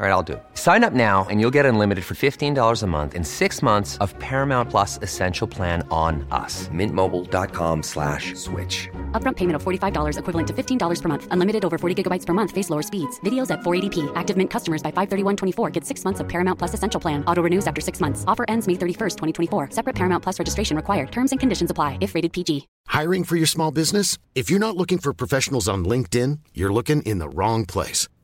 All right, I'll do it. Sign up now and you'll get unlimited for $15 a month and 6 months of Paramount Plus Essential Plan on us. mintmobile.com/switch. Upfront payment of $45 equivalent to $15 per month. Unlimited over 40 gigabytes per month. Face lower speeds. Videos at 480p. Active Mint customers by 531.24 get 6 months of Paramount Plus Essential Plan. Auto renews after 6 months. Offer ends May 31st, 2024. Separate Paramount Plus registration required. Terms and conditions apply if rated PG. Hiring for your small business? If you're not looking for professionals on LinkedIn, you're looking in the wrong place.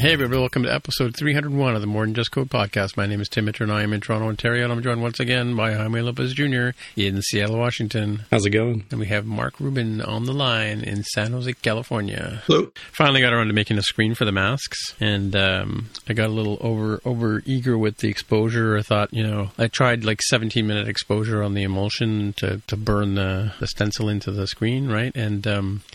Hey everybody, welcome to episode 301 of the More Than Just Code podcast. My name is Tim Itter and I am in Toronto, Ontario, and I'm joined once again by Jaime Lopez, Jr. in Seattle, Washington. How's it going? And we have Mark Rubin on the line in San Jose, California. Hello. Finally got around to making a screen for the masks, and I got a little over eager with the exposure. I thought, I tried like 17-minute exposure on the emulsion to burn the stencil into the screen, right? And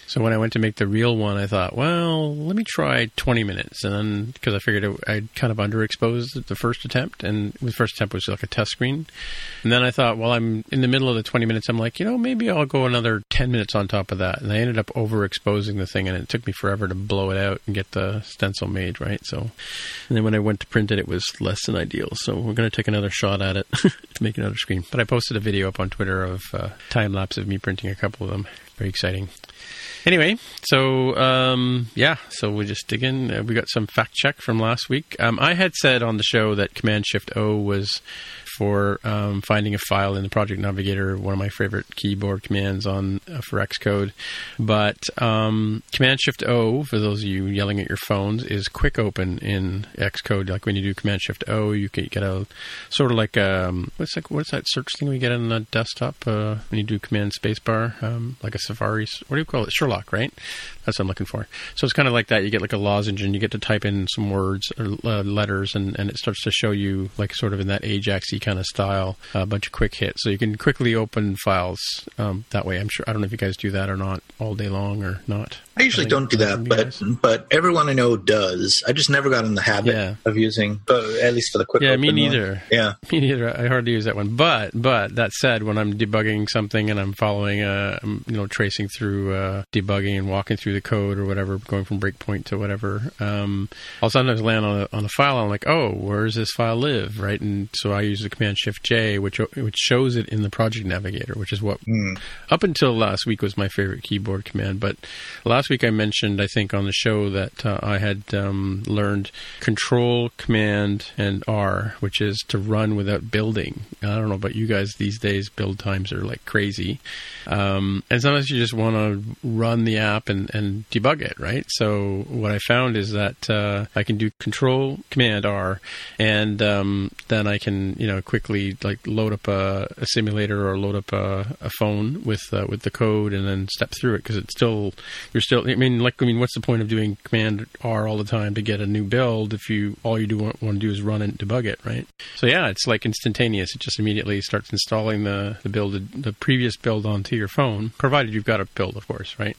so when I went to make the real one, I thought, well, let me try 20 minutes. And because I figured I'd kind of underexposed the first attempt, and the first attempt was like a test screen. And then I thought, well, I'm in the middle of the 20 minutes. I'm like, maybe I'll go another 10 minutes on top of that. And I ended up overexposing the thing, and it took me forever to blow it out and get the stencil made, right? So, and then when I went to print it was less than ideal. So we're going to take another shot at it to make another screen. But I posted a video up on Twitter of time lapse of me printing a couple of them. Very exciting. Anyway, so, so we just dig in. We got some fact check from last week. I had said on the show that Command Shift O was for finding a file in the Project Navigator, one of my favorite keyboard commands for Xcode. But Command Shift O, for those of you yelling at your phones, is quick open in Xcode. Like when you do Command Shift O, you can get a sort of like what's that search thing we get on the desktop when you do Command Spacebar, like a Safari. What do you call it? Sherlock, right? That's what I'm looking for. So it's kind of like that. You get like a lozenge and you get to type in some words or letters and it starts to show you like sort of in that Ajax-y kind of style, a bunch of quick hits. So you can quickly open files that way. I'm sure. I don't know if you guys do that or not all day long or not. I usually don't do that, but everyone I know does. I just never got in the habit of using, at least for the quick open. Yeah, me neither. One. Yeah. Me neither. I hardly use that one. But that said, when I'm debugging something and I'm following, tracing through debugging and walking through the code or whatever, going from breakpoint to whatever, I'll sometimes land on a file and I'm like, oh, where does this file live, right? And so I use the Command Shift J, which shows it in the Project Navigator, which is what up until last week was my favorite keyboard command. But last week I mentioned, I think, on the show that I had learned Control, Command, and R, which is to run without building. And I don't know about you guys these days, build times are like crazy. And sometimes you just want to run the app and debug it, right? So what I found is that I can do Control, Command, R, and then I can, quickly like load up a simulator or load up a phone with the code and then step through it because what's the point of doing Command R all the time to get a new build if all you want to do is run and debug it, right? So yeah, it's like instantaneous. It just immediately starts installing the previous build onto your phone, provided you've got a build, of course, right?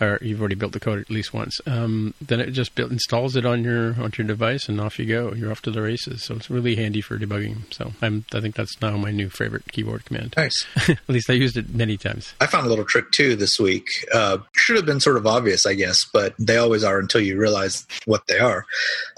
Or you've already built the code at least once. Then it just installs it on your device, and off you go. You're off to the races. So it's really handy for debugging. So I think that's now my new favorite keyboard command. Nice. At least I used it many times. I found a little trick too this week. Should have been sort of obvious, I guess, but they always are until you realize what they are.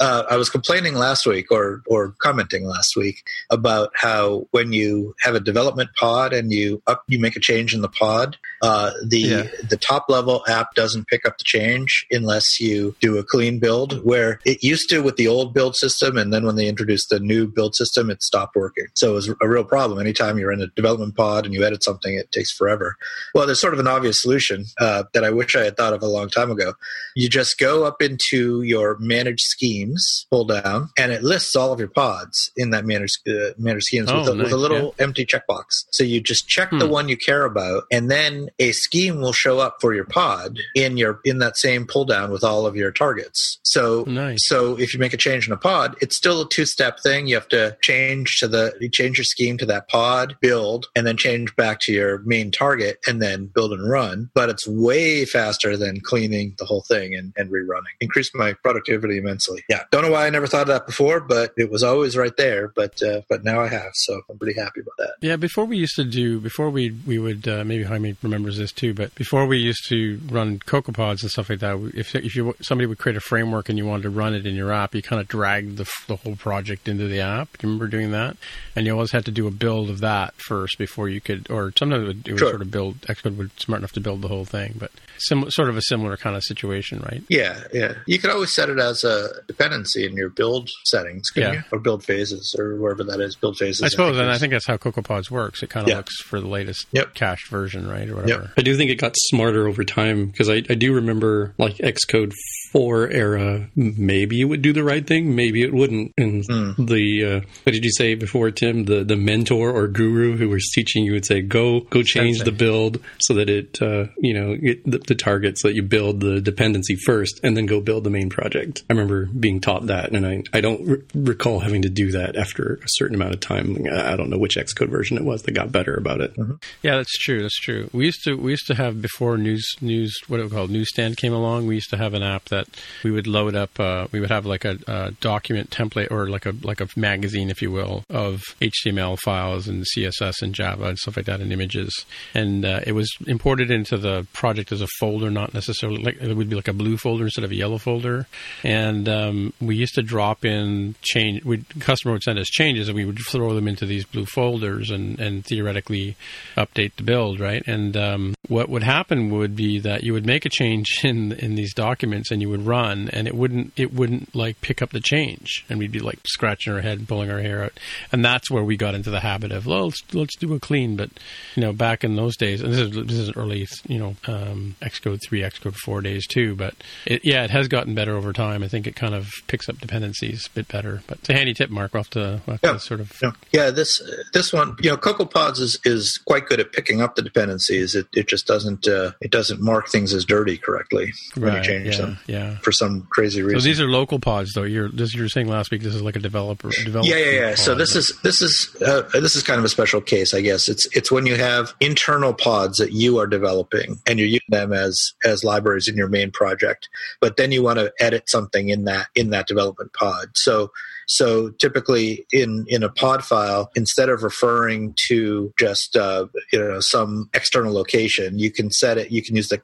I was complaining last week or commenting last week about how when you have a development pod and you make a change in the pod, the top level app doesn't pick up the change unless you do a clean build, where it used to with the old build system, and then when they introduced the new build system, it stopped working. So it was a real problem. Anytime you're in a development pod and you edit something, it takes forever. Well, there's sort of an obvious solution that I wish I had thought of a long time ago. You just go up into your manage schemes, pull down, and it lists all of your pods in that manage schemes with a little empty checkbox. So you just check the one you care about, and then a scheme will show up for your pod in that same pull down with all of your targets. So if you make a change in a pod, it's still a two-step thing. You have to change your scheme to that pod, build, and then change back to your main target, and then build and run. But it's way faster than cleaning the whole thing and rerunning. Increased my productivity immensely. Yeah, don't know why I never thought of that before, but it was always right there. But now I have, so I'm pretty happy about that. Yeah, before we would maybe Jaime remembers this too, but before we used to run CocoaPods and stuff like that, if somebody would create a framework and you wanted to run it in your app, you kind of dragged the whole project into the app. Do you remember doing that? And you always had to do a build of that first before you could, or sometimes it would sort of build. Xcode was smart enough to build the whole thing, but sort of a similar kind of situation, right? Yeah. You could always set it as a dependency in your build settings, couldn't you? Or build phases, or wherever that is, build phases. I suppose, I think that's how CocoaPods works. It kind of looks for the latest cached version, right, or whatever. Yep. I do think it got smarter over time, because I do remember like Xcode 4 era, maybe it would do the right thing, maybe it wouldn't. And the what did you say before, Tim? The mentor or guru who was teaching you would say, go change the build so that it the targets that you build the dependency first, and then go build the main project. I remember being taught that, and I don't recall having to do that after a certain amount of time. I don't know which Xcode version it was that got better about it. Mm-hmm. Yeah, that's true. We used to have, before news what it was called, Newsstand came along, we used to have an app that we would load up. We would have like a document template, or like a magazine, if you will, of HTML files and CSS and Java and stuff like that, and images. And it was imported into the project as a folder, not necessarily like it would be like a blue folder instead of a yellow folder. And we used to drop in change. Customer would send us changes, and we would throw them into these blue folders and theoretically update the build, right? And what would happen would be that you would make a change in these documents, and you would run, and it wouldn't like pick up the change, and we'd be like scratching our head and pulling our hair out. And that's where we got into the habit of let's do a clean. But back in those days, and this is early Xcode 3, Xcode 4 days too. But it has gotten better over time. I think it kind of picks up dependencies a bit better. But it's a handy tip, Mark. We'll have to sort of this one. CocoaPods is quite good at picking up the dependencies. It just doesn't mark things as dirty correctly when you change them. Yeah. For some crazy reason. So these are local pods, though. You were saying last week this is like a developer. Yeah. Pod, so this is kind of a special case, I guess. It's when you have internal pods that you are developing and you're using them as libraries in your main project, but then you want to edit something in that development pod. So typically in a pod file, instead of referring to just some external location, you can set it. You can use the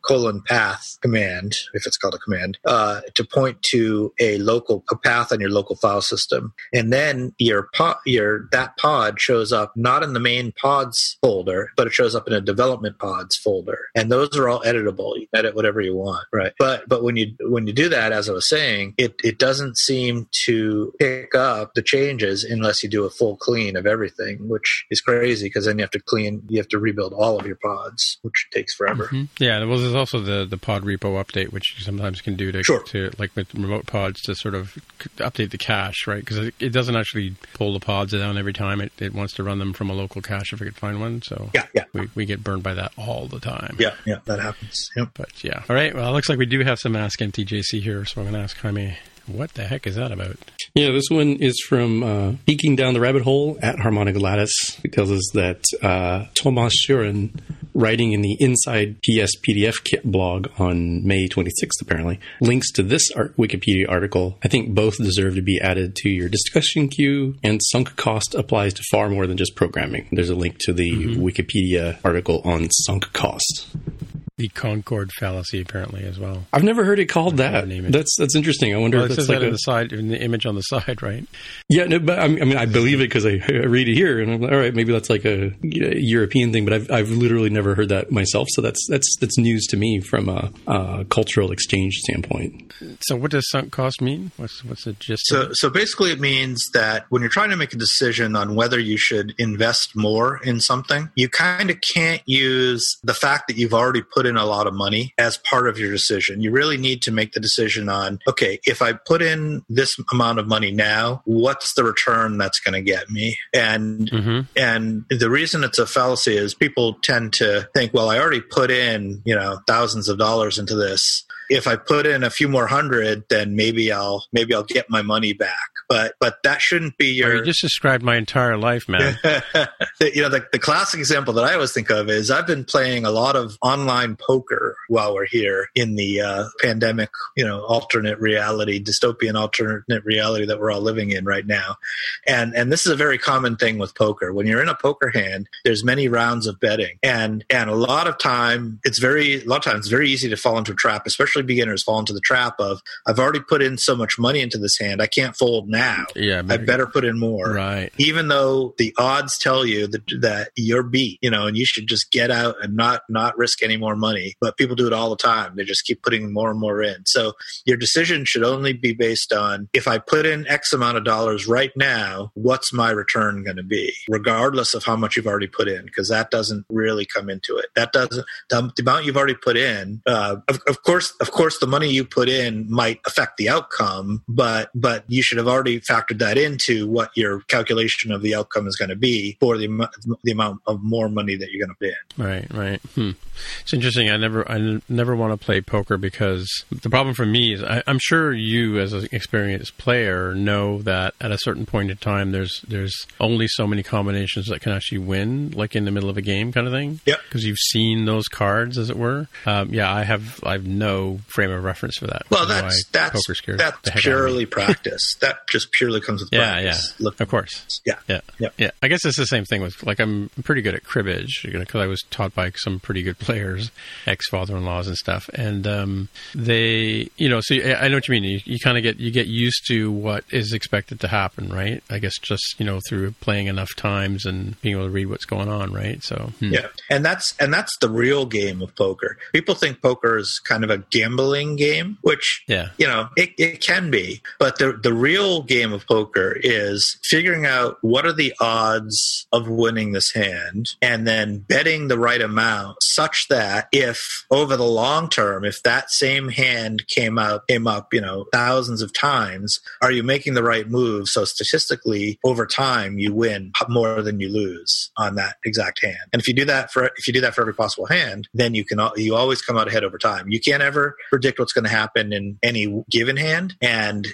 :path command, if it's called a command, to point to a path on your local file system, and then that pod shows up not in the main pods folder, but it shows up in a development pods folder, and those are all editable. You edit whatever you want, right? But when you do that, as I was saying, it doesn't seem to pick up the changes unless you do a full clean of everything, which is crazy, because then you have to rebuild all of your pods, which takes forever. Mm-hmm. Yeah, well, there's also the pod repo update, which you sometimes can do to like with remote pods to sort of update the cache, right? Because it doesn't actually pull the pods down every time. It wants to run them from a local cache if we could find one. So we get burned by that all the time. Yeah, that happens. Yep. But yeah, all right. Well, it looks like we do have some Ask MTJC here, so I'm going to ask Jaime What the heck is that about? Yeah, this one is from Peeking Down the Rabbit Hole at Harmonic Lattice. It tells us that Thomas Schuren, writing in the Inside PS PDF Kit blog on May 26th, apparently, links to this Wikipedia article. I think both deserve to be added to your discussion queue, and sunk cost applies to far more than just programming. There's a link to the Wikipedia article on sunk cost. The Concord fallacy, apparently, as well. I've never heard it called that. That's interesting. I wonder if that's like that in the side, in the image on the side, right? Yeah, no, but I mean, I believe it because I read it here, and I'm like, all right, maybe that's like a European thing, but I've literally never heard that myself. So that's news to me from a cultural exchange standpoint. So, what does sunk cost mean? What's the gist? So basically, it means that when you're trying to make a decision on whether you should invest more in something, you kind of can't use the fact that you've already put in a lot of money as part of your decision. You really need to make the decision on, okay, if I put in this amount of money now, what's the return that's going to get me? And the reason it's a fallacy is people tend to think, well, I already put in, thousands of dollars into this. If I put in a few more hundred, then maybe I'll get my money back. But that shouldn't be your... Well, you just described my entire life, man. The classic example that I always think of is I've been playing a lot of online poker while we're here in the pandemic, alternate reality, dystopian alternate reality that we're all living in right now. And this is a very common thing with poker. When you're in a poker hand, there's many rounds of betting. And a lot of times it's very easy to fall into a trap, especially beginners fall into the trap of, I've already put in so much money into this hand, I can't fold now. Yeah, I better put in more. Right. Even though the odds tell you that you're beat, and you should just get out and not risk any more money. But people do it all the time. They just keep putting more and more in. So your decision should only be based on, if I put in X amount of dollars right now, what's my return going to be? Regardless of how much you've already put in, because that doesn't really come into it. The amount you've already put in, of course, the money you put in might affect the outcome, but you should have already factored that into what your calculation of the outcome is going to be for the amount of more money that you're going to put in. Right. It's interesting. I never want to play poker because the problem for me is I'm sure you, as an experienced player, know that at a certain point in time, there's only so many combinations that can actually win, like in the middle of a game kind of thing. Yep. Because you've seen those cards, as it were. I've no frame of reference for that. Well, that's purely practice. That just purely comes with practice. Yeah. Look, of course. Yeah. I guess it's the same thing with, like, I'm pretty good at cribbage, because I was taught by some pretty good players, ex-father-in-laws and stuff. And so I know what you mean. You kind of get used to what is expected to happen, right? I guess just, through playing enough times and being able to read what's going on, right? So yeah. And that's the real game of poker. People think poker is kind of a gambling game, which, it can be. But the real game of poker is figuring out what are the odds of winning this hand and then betting the right amount such that if over the long term, if that same hand came up, thousands of times, are you making the right move? So statistically, over time, you win more than you lose on that exact hand. And if you do that for every possible hand, then you always come out ahead over time. You can't ever predict what's going to happen in any given hand. And,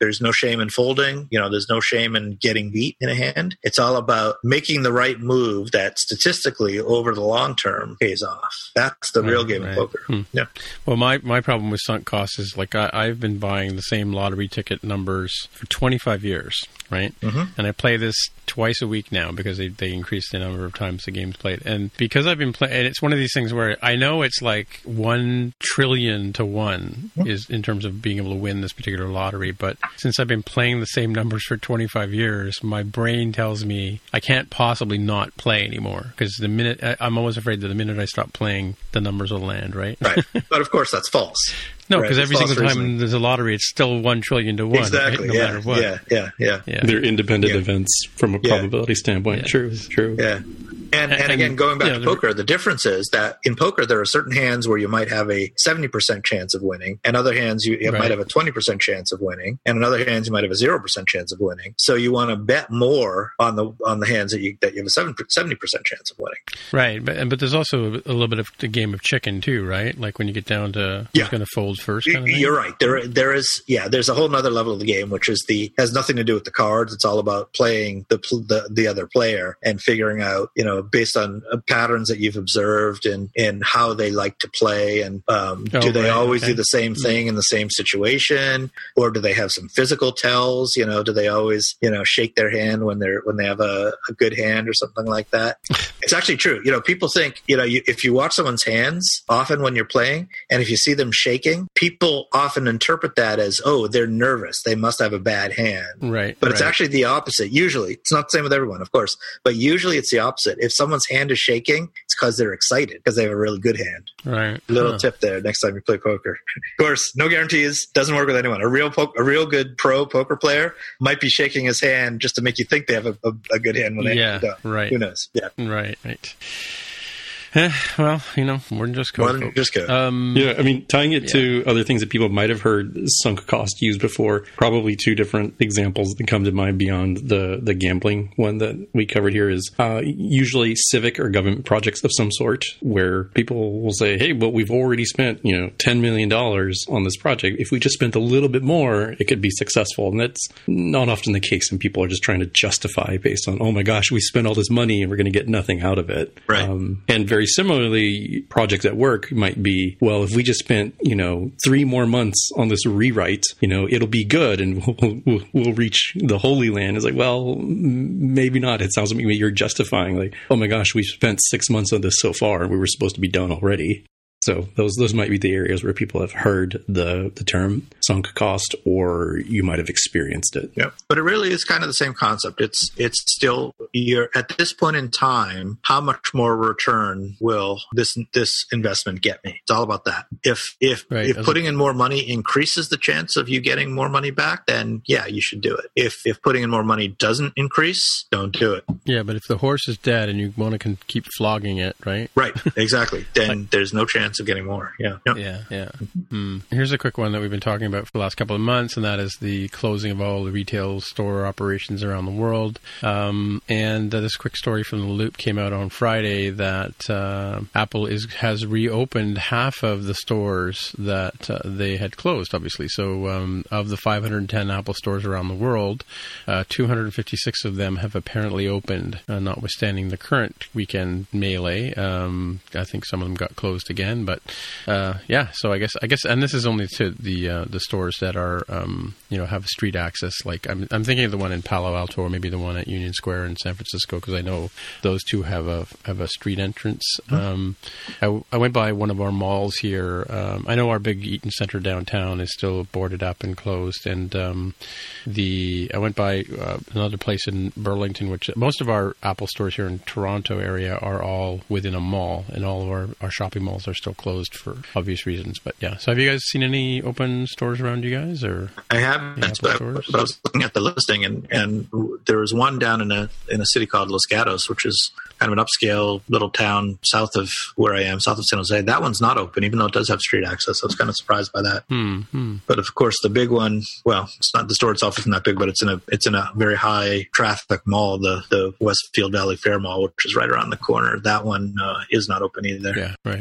there's no shame in folding. There's no shame in getting beat in a hand. It's all about making the right move that statistically over the long term pays off. That's the real game of poker. Yeah. Well, my problem with sunk costs is, like, I've been buying the same lottery ticket numbers for 25 years, right? Mm-hmm. And I play this twice a week now because they increased the number of times the game's played. And because I've been playing, it's one of these things where I know it's like 1 trillion to 1 is in terms of being able to win this particular lottery. But since I've been playing the same numbers for 25 years, my brain tells me I can't possibly not play anymore, because the minute I'm always afraid that the minute I stop playing, the numbers will land, right? Right. But of course, that's false. No, because every single time there's a lottery, it's still 1 trillion to 1. Exactly. Right? No matter what. Yeah. They're independent events from a probability standpoint. Yeah. True. Yeah. And again, going back to poker, the difference is that in poker, there are certain hands where you might have a 70% chance of winning, and other hands you might have a 20% chance of winning, and in other hands you might have a 0% chance of winning. So you want to bet more on the hands that you have a 70% chance of winning. Right, but there's also a little bit of a game of chicken too, right? Like when you get down to who's going to fold first. Kind of thing? You're right. There's a whole other level of the game, which is has nothing to do with the cards. It's all about playing the other player and figuring out, based on patterns that you've observed and how they like to play, and do they always do the same thing in the same situation, or do they have some physical tells? Do they always shake their hand when they have a good hand or something like that? It's actually true. People think if you watch someone's hands often when you're playing, and if you see them shaking, people often interpret that as they're nervous, they must have a bad hand. Right. But it's actually the opposite. Usually, it's not the same with everyone, of course, but usually it's the opposite. If someone's hand is shaking, it's because they're excited, because they have a really good hand. Right. Little tip there next time you play poker. Of course, no guarantees. Doesn't work with anyone. A real good pro poker player might be shaking his hand just to make you think they have a good hand when they don't. Right. Who knows? Yeah. Right. Well, more than just code. Tying it to other things that people might have heard sunk cost used before, probably two different examples that come to mind beyond the gambling one that we covered here is usually civic or government projects of some sort, where people will say, hey, well, we've already spent, $10 million on this project. If we just spent a little bit more, it could be successful. And that's not often the case. And people are just trying to justify based on, oh my gosh, we spent all this money and we're going to get nothing out of it. Right. And very similarly, projects at work might be, well, if we just spent, 3 more months on this rewrite, it'll be good and we'll reach the Holy Land. It's like, well, maybe not. It sounds like maybe you're justifying like, oh my gosh, we spent 6 months on this so far and we were supposed to be done already. So those might be the areas where people have heard the term sunk cost, or you might have experienced it. Yeah, but it really is kind of the same concept. It's still, you're at this point in time, how much more return will this investment get me? It's all about that. If putting in more money increases the chance of you getting more money back, then yeah, you should do it. If putting in more money doesn't increase, don't do it. Yeah, but if the horse is dead and you want to keep flogging it, right? Right, exactly. Then there's no chance of getting more. Here's a quick one that we've been talking about for the last couple of months, and that is the closing of all the retail store operations around the world, and this quick story from The Loop came out on Friday that Apple has reopened half of the stores that they had closed, obviously. So of the 510 Apple stores around the world, 256 of them have apparently opened, notwithstanding the current weekend melee. I think some of them got closed again. But so I guess, and this is only to the stores that are have street access. Like I'm thinking of the one in Palo Alto, or maybe the one at Union Square in San Francisco, because I know those two have a street entrance. Mm-hmm. I went by one of our malls here. I know our big Eaton Center downtown is still boarded up and closed, and I went by another place in Burlington, which most of our Apple stores here in Toronto area are all within a mall, and all of our shopping malls are still closed for obvious reasons. But yeah, so have you guys seen any open stores around you guys? Or I have. But I was looking at the listing, and there was one down in a city called Los Gatos, which is kind of an upscale little town south of where I am, south of San Jose. That one's not open, even though it does have street access. I was kind of surprised by that. Mm-hmm. But of course, the big one. Well, it's not, the store itself isn't that big, but it's in a very high traffic mall, the Westfield Valley Fair Mall, which is right around the corner. That one is not open either. Yeah.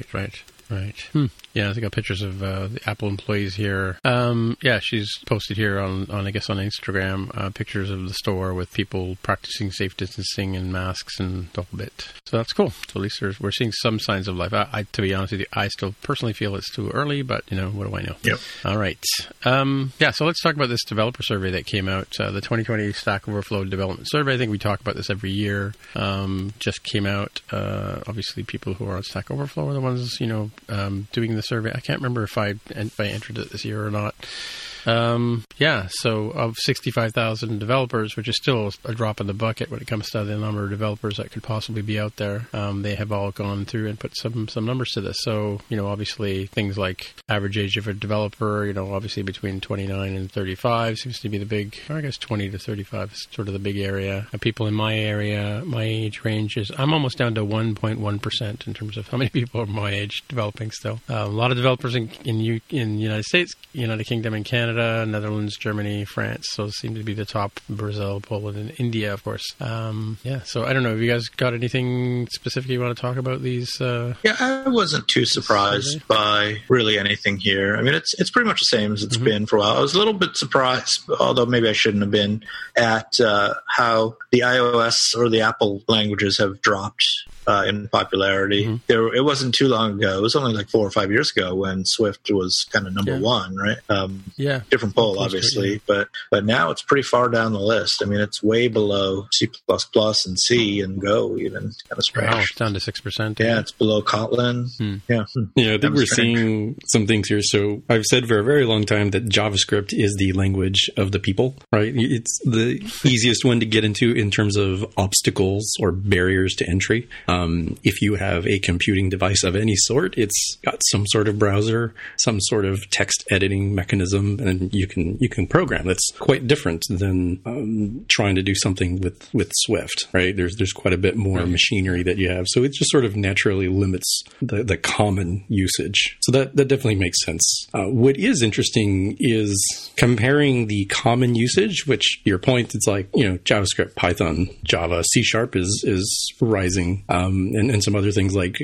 Right. Hmm. Yeah, I got pictures of the Apple employees here. She's posted here on Instagram, pictures of the store with people practicing safe distancing and masks and the whole bit. So that's cool. So at least we're seeing some signs of life. I, to be honest with you, I still personally feel it's too early, but what do I know? Yep. All right. So let's talk about this developer survey that came out, the 2020 Stack Overflow Development Survey. I think we talk about this every year. Just came out. Obviously, people who are on Stack Overflow are the ones, doing the survey. I can't remember if I entered it this year or not. So of 65,000 developers, which is still a drop in the bucket when it comes to the number of developers that could possibly be out there, they have all gone through and put some numbers to this. So, you know, obviously things like average age of a developer, you know, obviously between 29 and 35 seems to be the big, or I guess 20 to 35 is sort of the big area. And people in my area, my age range is, I'm almost down to 1.1% in terms of how many people are my age developing still. A lot of developers in the United States, United Kingdom and Canada, Netherlands, Germany, France. So seem to be the top. Brazil, Poland, and India, of course. So I don't know. Have you guys got anything specific you want to talk about these? I wasn't too surprised by really anything here. I mean, it's pretty much the same as it's been for a while. I was a little bit surprised, although maybe I shouldn't have been, at how the iOS or the Apple languages have dropped in popularity. It wasn't too long ago. It was only like 4 or 5 years ago when Swift was kind of number one, right? Different poll, obviously, but now it's pretty far down the list. I mean, it's way below C++ and C and Go even. It's kind of strange. Wow, it's down to 6%. Yeah, it's below Kotlin. I think we're seeing some things here. So I've said for a very long time that JavaScript is the language of the people, right? It's the easiest one to get into in terms of obstacles or barriers to entry. If you have a computing device of any sort, it's got some sort of browser, some sort of text editing mechanism, and you can program. That's quite different than trying to do something with Swift, right? There's quite a bit more machinery that you have. So it just sort of naturally limits the common usage. So that definitely makes sense. What is interesting is comparing the common usage, which your point, it's like, JavaScript, Python, Java, C# is rising. And some other things like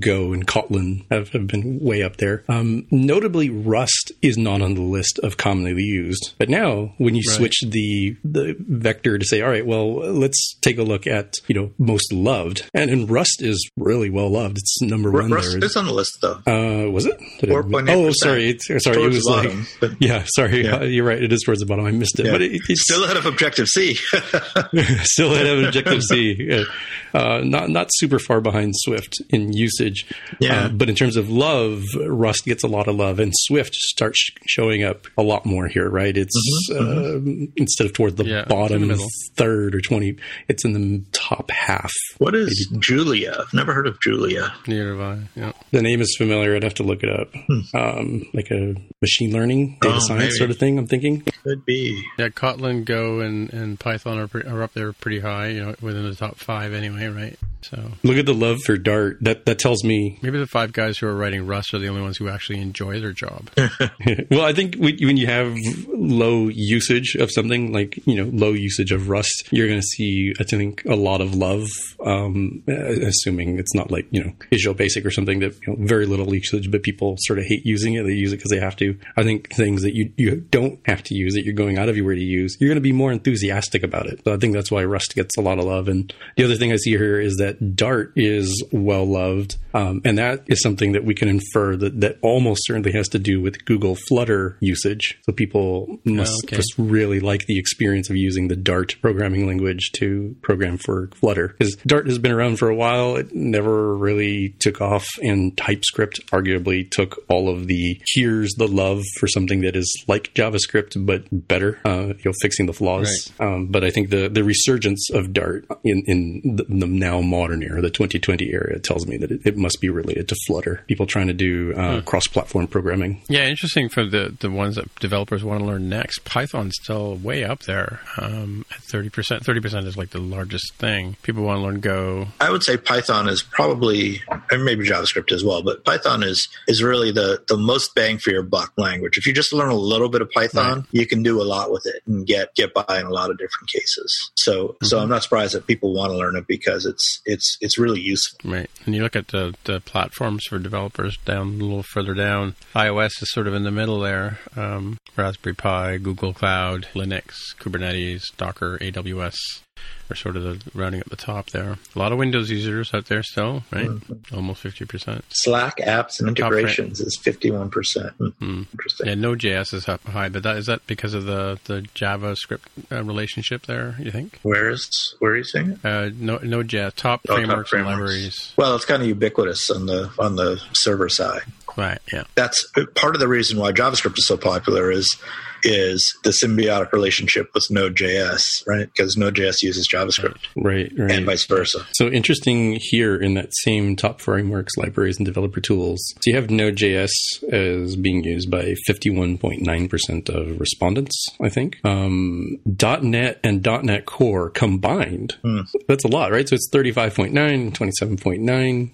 Go and Kotlin have been way up there. Notably, Rust is not on the list of commonly used. But now, when you switch the vector to say, all right, well, let's take a look at, most loved. And Rust is really well loved. It's number one there. Rust is on the list, though. Was it? 4.8%. Oh, sorry. Sorry. It was bottom, you're right. It is towards the bottom. I missed it. Yeah. But it's still out of Objective-C. Still out of Objective-C. Not super far behind Swift in usage, but in terms of love, Rust gets a lot of love, and Swift starts showing up a lot more here, right? It's instead of toward the bottom third or 20, it's in the top half. What is Julia? I've never heard of Julia. Neither have I. Yeah. The name is familiar. I'd have to look it up. Like a machine learning, data science sort of thing, I'm thinking. Could be. Yeah, Kotlin, Go, and Python are up there pretty high, within the top 5 anyway, right? So look at the love for Dart. That tells me maybe the 5 guys who are writing Rust are the only ones who actually enjoy their job. Well, I think when you have low usage of something like low usage of Rust, you're going to see I think a lot of love. Assuming it's not like Visual Basic or something that very little usage, but people sort of hate using it. They use it because they have to. I think things that you don't have to use that you're going out of your way to use, you're going to be more enthusiastic about it. So I think that's why Rust gets a lot of love. And the other thing I see here is that Dart is well-loved, and that is something that we can infer that almost certainly has to do with Google Flutter usage. So people must just really like the experience of using the Dart programming language to program for Flutter. Because Dart has been around for a while. It never really took off, and TypeScript arguably took all of the here's the love for something that is like JavaScript, but better, fixing the flaws. Right. But I think the resurgence of Dart in the now modern era, the 2020 era, tells me that it must be related to Flutter. People trying to do cross-platform programming. Yeah, interesting for the ones that developers want to learn next. Python's still way up there at 30%. 30% is like the largest thing. People want to learn Go. I would say Python is probably, and maybe JavaScript as well, but Python is really the most bang for your buck language. If you just learn a little bit of Python, you can do a lot with it and get by in a lot of different cases. So I'm not surprised that people want to learn it because it's really useful. Right. And you look at the platforms for developers down a little further down. iOS is sort of in the middle there. Raspberry Pi, Google Cloud, Linux, Kubernetes, Docker, AWS. Are sort of rounding up the top there. A lot of Windows users out there still, right? Mm-hmm. Almost 50%. Slack apps and integrations is 51%. Mm-hmm. Interesting. Yeah, Node.js is up high, but is that because of the JavaScript relationship there, you think? Where are you seeing it? Node.js, top frameworks and libraries. Well, it's kind of ubiquitous on the server side. Right, yeah. That's part of the reason why JavaScript is so popular is is the symbiotic relationship with Node.js, right? Because Node.js uses JavaScript. Right. And vice versa. So interesting here in that same top frameworks, libraries, and developer tools. So you have Node.js as being used by 51.9% of respondents, I think. .NET and .NET Core combined. That's a lot, right? So it's 35.9, 27.9.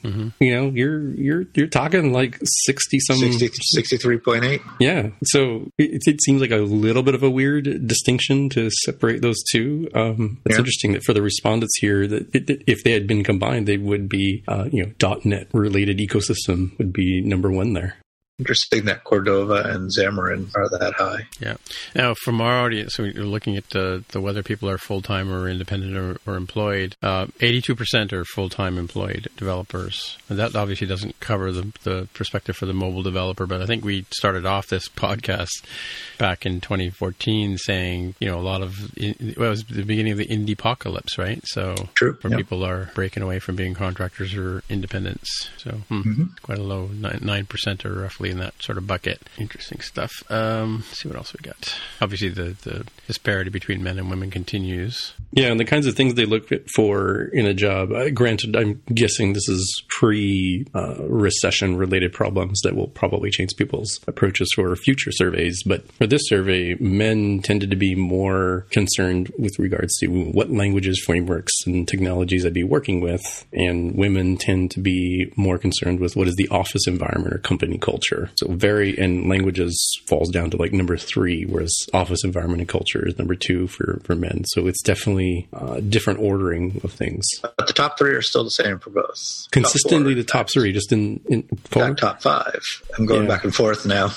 Mm-hmm. You know, you're talking like 63.8. Yeah. So it seems like a little bit of a weird distinction to separate those two. It's interesting that for the respondents here, that if they had been combined, they would be, .NET related ecosystem would be number one there. Interesting that Cordova and Xamarin are that high. Yeah. Now, from our audience, we're looking at the whether people are full-time or independent or employed. 82% are full-time employed developers. And that obviously doesn't cover the perspective for the mobile developer, but I think we started off this podcast back in 2014 saying, a lot of... it was the beginning of the indie-pocalypse, right? So true. Where people are breaking away from being contractors or independents. So quite a low 9% or roughly in that sort of bucket. Interesting stuff. Let's see what else we got. Obviously, the disparity between men and women continues. Yeah, and the kinds of things they look for in a job. Granted, I'm guessing this is pre-recession-related problems that will probably change people's approaches for future surveys. But for this survey, men tended to be more concerned with regards to what languages, frameworks, and technologies I'd be working with. And women tend to be more concerned with what is the office environment or company culture. So and languages falls down to like number 3, whereas office environment and culture is number 2 for men. So it's definitely a different ordering of things. But the top 3 are still the same for both. Consistently the top 3, just in top 5. I'm going back and forth now.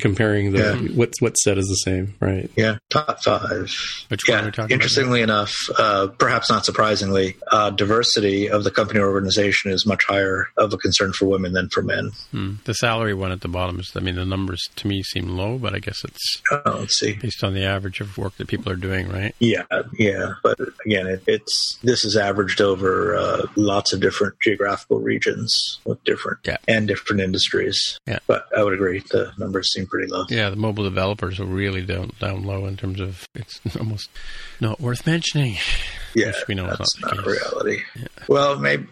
Comparing what's said is the same, right? Yeah, top 5. Which one are we talking interestingly about? Enough, perhaps not surprisingly, diversity of the company or organization is much higher of a concern for women than for men. The salary one at the bottom is, the numbers to me seem low, but I guess it's based on the average of work that people are doing, right? Yeah. But again, this is averaged over lots of different geographical regions with different and different industries. Yeah. But I would agree, the numbers seem pretty low. Yeah, the mobile developers are really down low in terms of it's almost not worth mentioning. Yeah, we know that's not reality. Yeah. Well, maybe,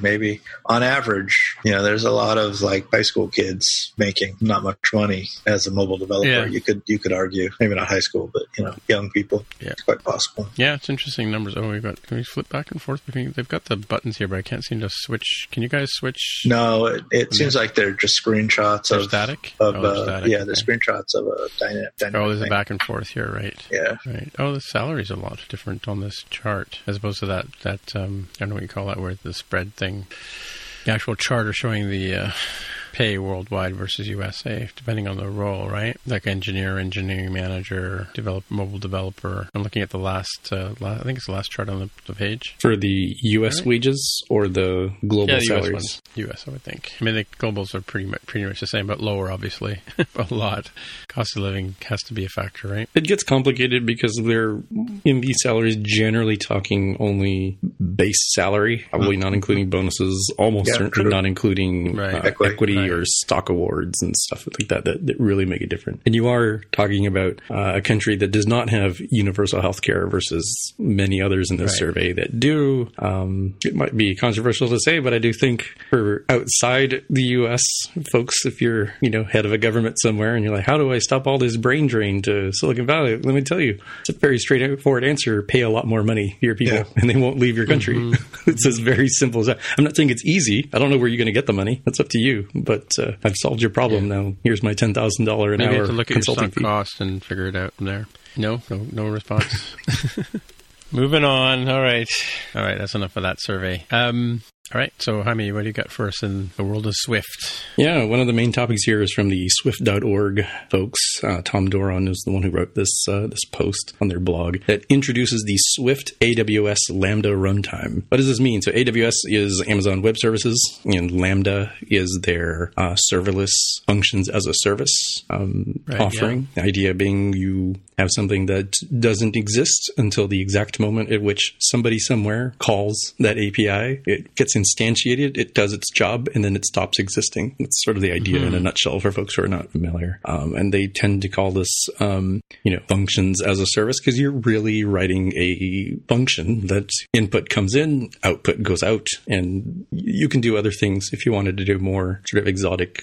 maybe on average, there's a lot of like high school kids making not much money as a mobile developer. Yeah. You could argue, maybe not high school, but young people. Yeah. It's quite possible. Yeah, it's interesting numbers. Oh, can we flip back and forth between? They've got the buttons here, but I can't seem to switch. Can you guys switch? No, it seems like they're just screenshots of static. Yeah, they're screenshots of a dynamic. Oh, there's a back and forth here, right? Yeah. Right. Oh, the salaries are a lot different on this chart as opposed to that I don't know what you call that, where the spread thing, the actual chart are showing the pay worldwide versus USA, depending on the role, right? Like engineering manager, mobile developer. I'm looking at the last, I think it's the last chart on the page. For the U.S. wages or the global the salaries? U.S., I would think. The globals are pretty much the same, but lower, obviously, a lot. Cost of living has to be a factor, right? It gets complicated because they're, in these salaries, generally talking only base salary, probably not including bonuses, almost certainly not including equity. Or stock awards and stuff like that really make a difference. And you are talking about a country that does not have universal health care versus many others in this survey that do. It might be controversial to say, but I do think for outside the U.S. folks, if you're head of a government somewhere and you're like, how do I stop all this brain drain to Silicon Valley? Let me tell you, it's a very straightforward answer. Pay a lot more money to your people and they won't leave your country. Mm-hmm. It's as very simple as that. I'm not saying it's easy. I don't know where you're going to get the money. That's up to you. But I've solved your problem now. Here's my $10,000 an hour. Maybe you have to look at your sunk cost and figure it out from there. No response. Moving on. All right. That's enough of that survey. All right. So, Jaime, what do you got for us in the world of Swift? Yeah. One of the main topics here is from the Swift.org folks. Tom Doron is the one who wrote this post on their blog that introduces the Swift AWS Lambda runtime. What does this mean? So, AWS is Amazon Web Services, and Lambda is their serverless functions as a service offering. The idea being you have something that doesn't exist until the exact moment at which somebody somewhere calls that API. It gets instantiated, it does its job, and then it stops existing. That's sort of the idea in a nutshell for folks who are not familiar. And they tend to call this, functions as a service, because you're really writing a function that input comes in, output goes out, and you can do other things if you wanted to do more sort of exotic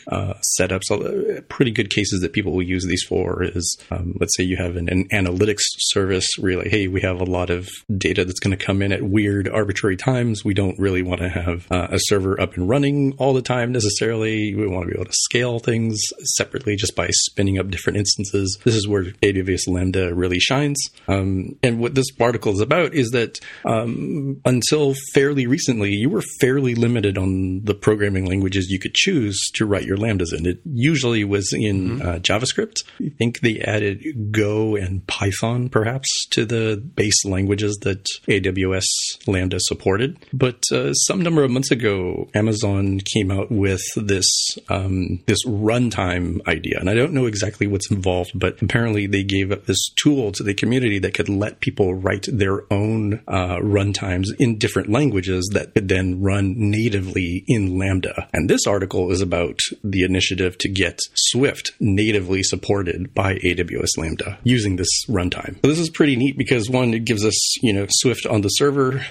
setups. Pretty good cases that people will use these for is, let's say you have an analytics service where you're like, hey, we have a lot of data that's going to come in at weird arbitrary times. We don't really want to have a server up and running all the time necessarily. We want to be able to scale things separately just by spinning up different instances. This is where AWS Lambda really shines. And what this article is about is that until fairly recently, you were fairly limited on the programming languages you could choose to write your Lambdas in. It usually was in JavaScript. I think they added Go and Python, perhaps, to the base languages that AWS Lambda supported. But some number of months ago, Amazon came out with this this runtime idea. And I don't know exactly what's involved, but apparently they gave up this tool to the community that could let people write their own runtimes in different languages that could then run natively in Lambda. And this article is about the initiative to get Swift natively supported by AWS Lambda using this runtime. So this is pretty neat because, one, it gives us, Swift on the server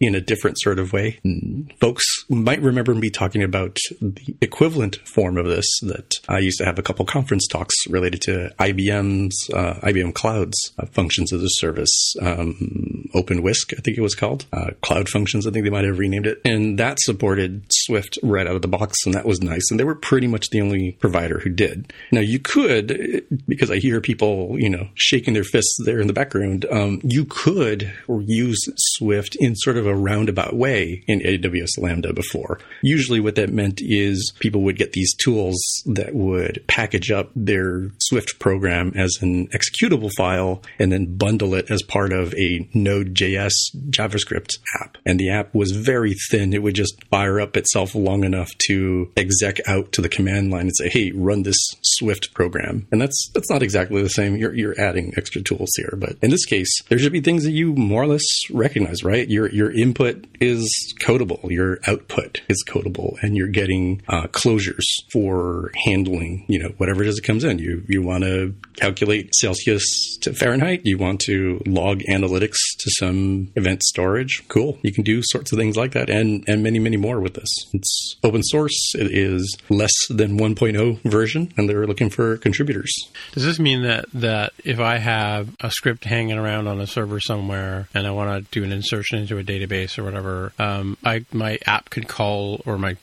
in a different sort of way. And folks might remember me talking about the equivalent form of this that I used to have a couple conference talks related to IBM's, IBM Cloud's functions as a service, OpenWhisk, I think it was called, Cloud Functions, I think they might have renamed it. And that supported Swift right out of the box, and that was nice. And they were pretty much the only provider who did. Now, you could, because I hear people, shaking their fists there in the background, you could use Swift in sort of a roundabout way in AWS Lambda before. Usually what that meant is people would get these tools that would package up their Swift program as an executable file and then bundle it as part of a Node.js JavaScript app. And the app was very thin. It would just fire up itself long enough to exec out to the command line and say, hey, run this Swift program. And that's not exactly the same. You're adding extra tools here. But in this case, there should be things that you more or less recognize, right? Your input is codable. Your output is codable. And you're getting closures for handling, whatever it is that comes in. You want to calculate Celsius to Fahrenheit. You want to log analytics to some event storage. Cool. You can do sorts of things like that and many, many more with this. It's open source. It is less than 1.0 version, and they're looking for contributors. Does this mean that if I have a script hanging around on a server somewhere and I want to do an insertion into a database or whatever, my app could call, or the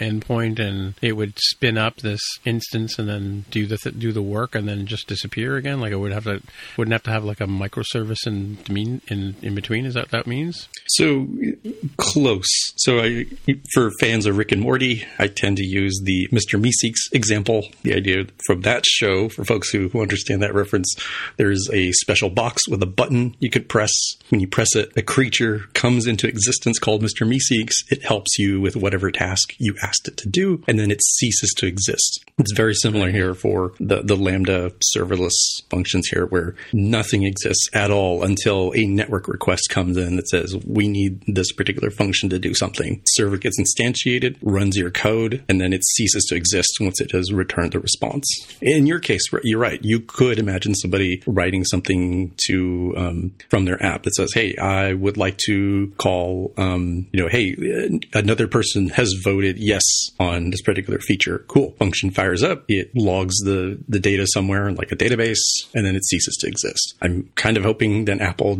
endpoint, and it would spin up this instance and then do the work and then just disappear again? Like I wouldn't have to have like a microservice in between. Is that what that means? So close. So for fans of Rick and Morty, I tend to use the Mr. Meeseeks example. The idea from that show, for folks who understand that reference, there's a special box with a button you could press. When you press it, a creature comes into existence called Mr. Meeseeks. It helps you with whatever task you asked it to do, and then it ceases to exist. It's very similar here for the Lambda serverless functions here, where nothing exists at all until a network request comes in that says, we need this particular function to do something. Server gets instantiated, runs your code, and then it ceases to exist once it has returned the response. In your case, you're right. You could imagine somebody writing something to from their app that says, hey, I would like to call, hey, another person has voted yes on this particular feature. Cool. Function fires up. It logs the data somewhere like a database, and then it ceases to exist. I'm kind of hoping that Apple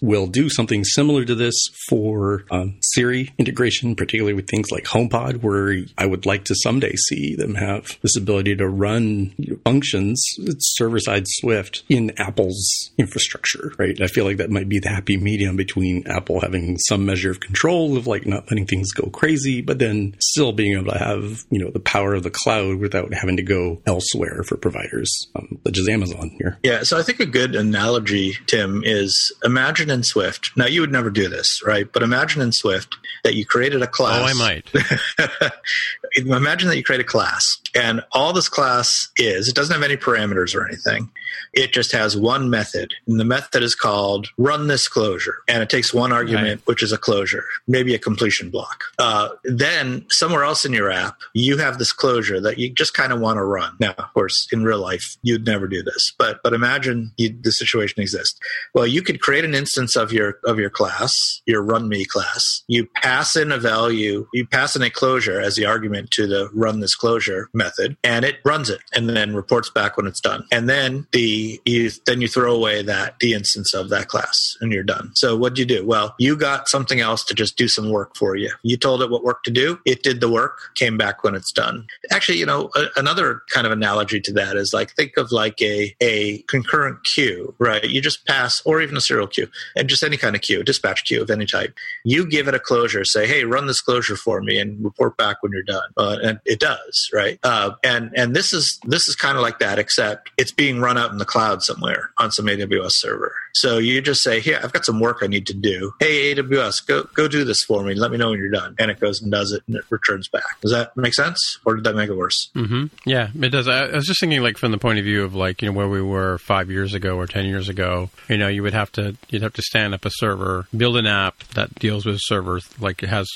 will do something similar to this for Siri integration, particularly with things like HomePod, where I would like to someday see them have this ability to run functions, server-side Swift, in Apple's infrastructure, right? I feel like that might be the happy medium between Apple having some measure of control of like not letting things go crazy, but then still being able to have, the power of the cloud without having to go elsewhere for providers, such as Amazon here. Yeah. So I think a good analogy, Tim, is imagine in Swift. Now, you would never do this, right? But imagine in Swift that you created a class. Oh, I might. Imagine that you create a class And all this class is, it doesn't have any parameters or anything. It just has one method. And the method is called run this closure. And it takes one argument, which is a closure, maybe a completion block. Then somewhere else in your app, you have this closure that you just kind of want to run. Now, of course, in real life, you'd never do this. But imagine the situation exists. Well, you could create an instance of your class, your run me class. You pass in a value, you pass in a closure as the argument to the run this closure method, and it runs it and then reports back when it's done. And then you throw away the instance of that class and you're done. So what'd you do? Well, you got something else to just do some work for you. You told it what work to do. It did the work, came back when it's done. Actually, another kind of analogy to that is think of a concurrent queue, right? You just pass, or even a serial queue, and just any kind of queue, dispatch queue of any type. You give it a closure, say, hey, run this closure for me and report back when you're done. And it does, right? And this is kind of like that, except it's being run out in the cloud somewhere on some AWS server. So you just say, here, I've got some work I need to do. Hey, AWS, go do this for me. Let me know when you're done. And it goes and does it, and it returns back. Does that make sense? Or did that make it worse? Mm-hmm. Yeah, it does. I was just thinking from the point of view of where we were 5 years ago or 10 years ago, you'd have to stand up a server, build an app that deals with servers, it has,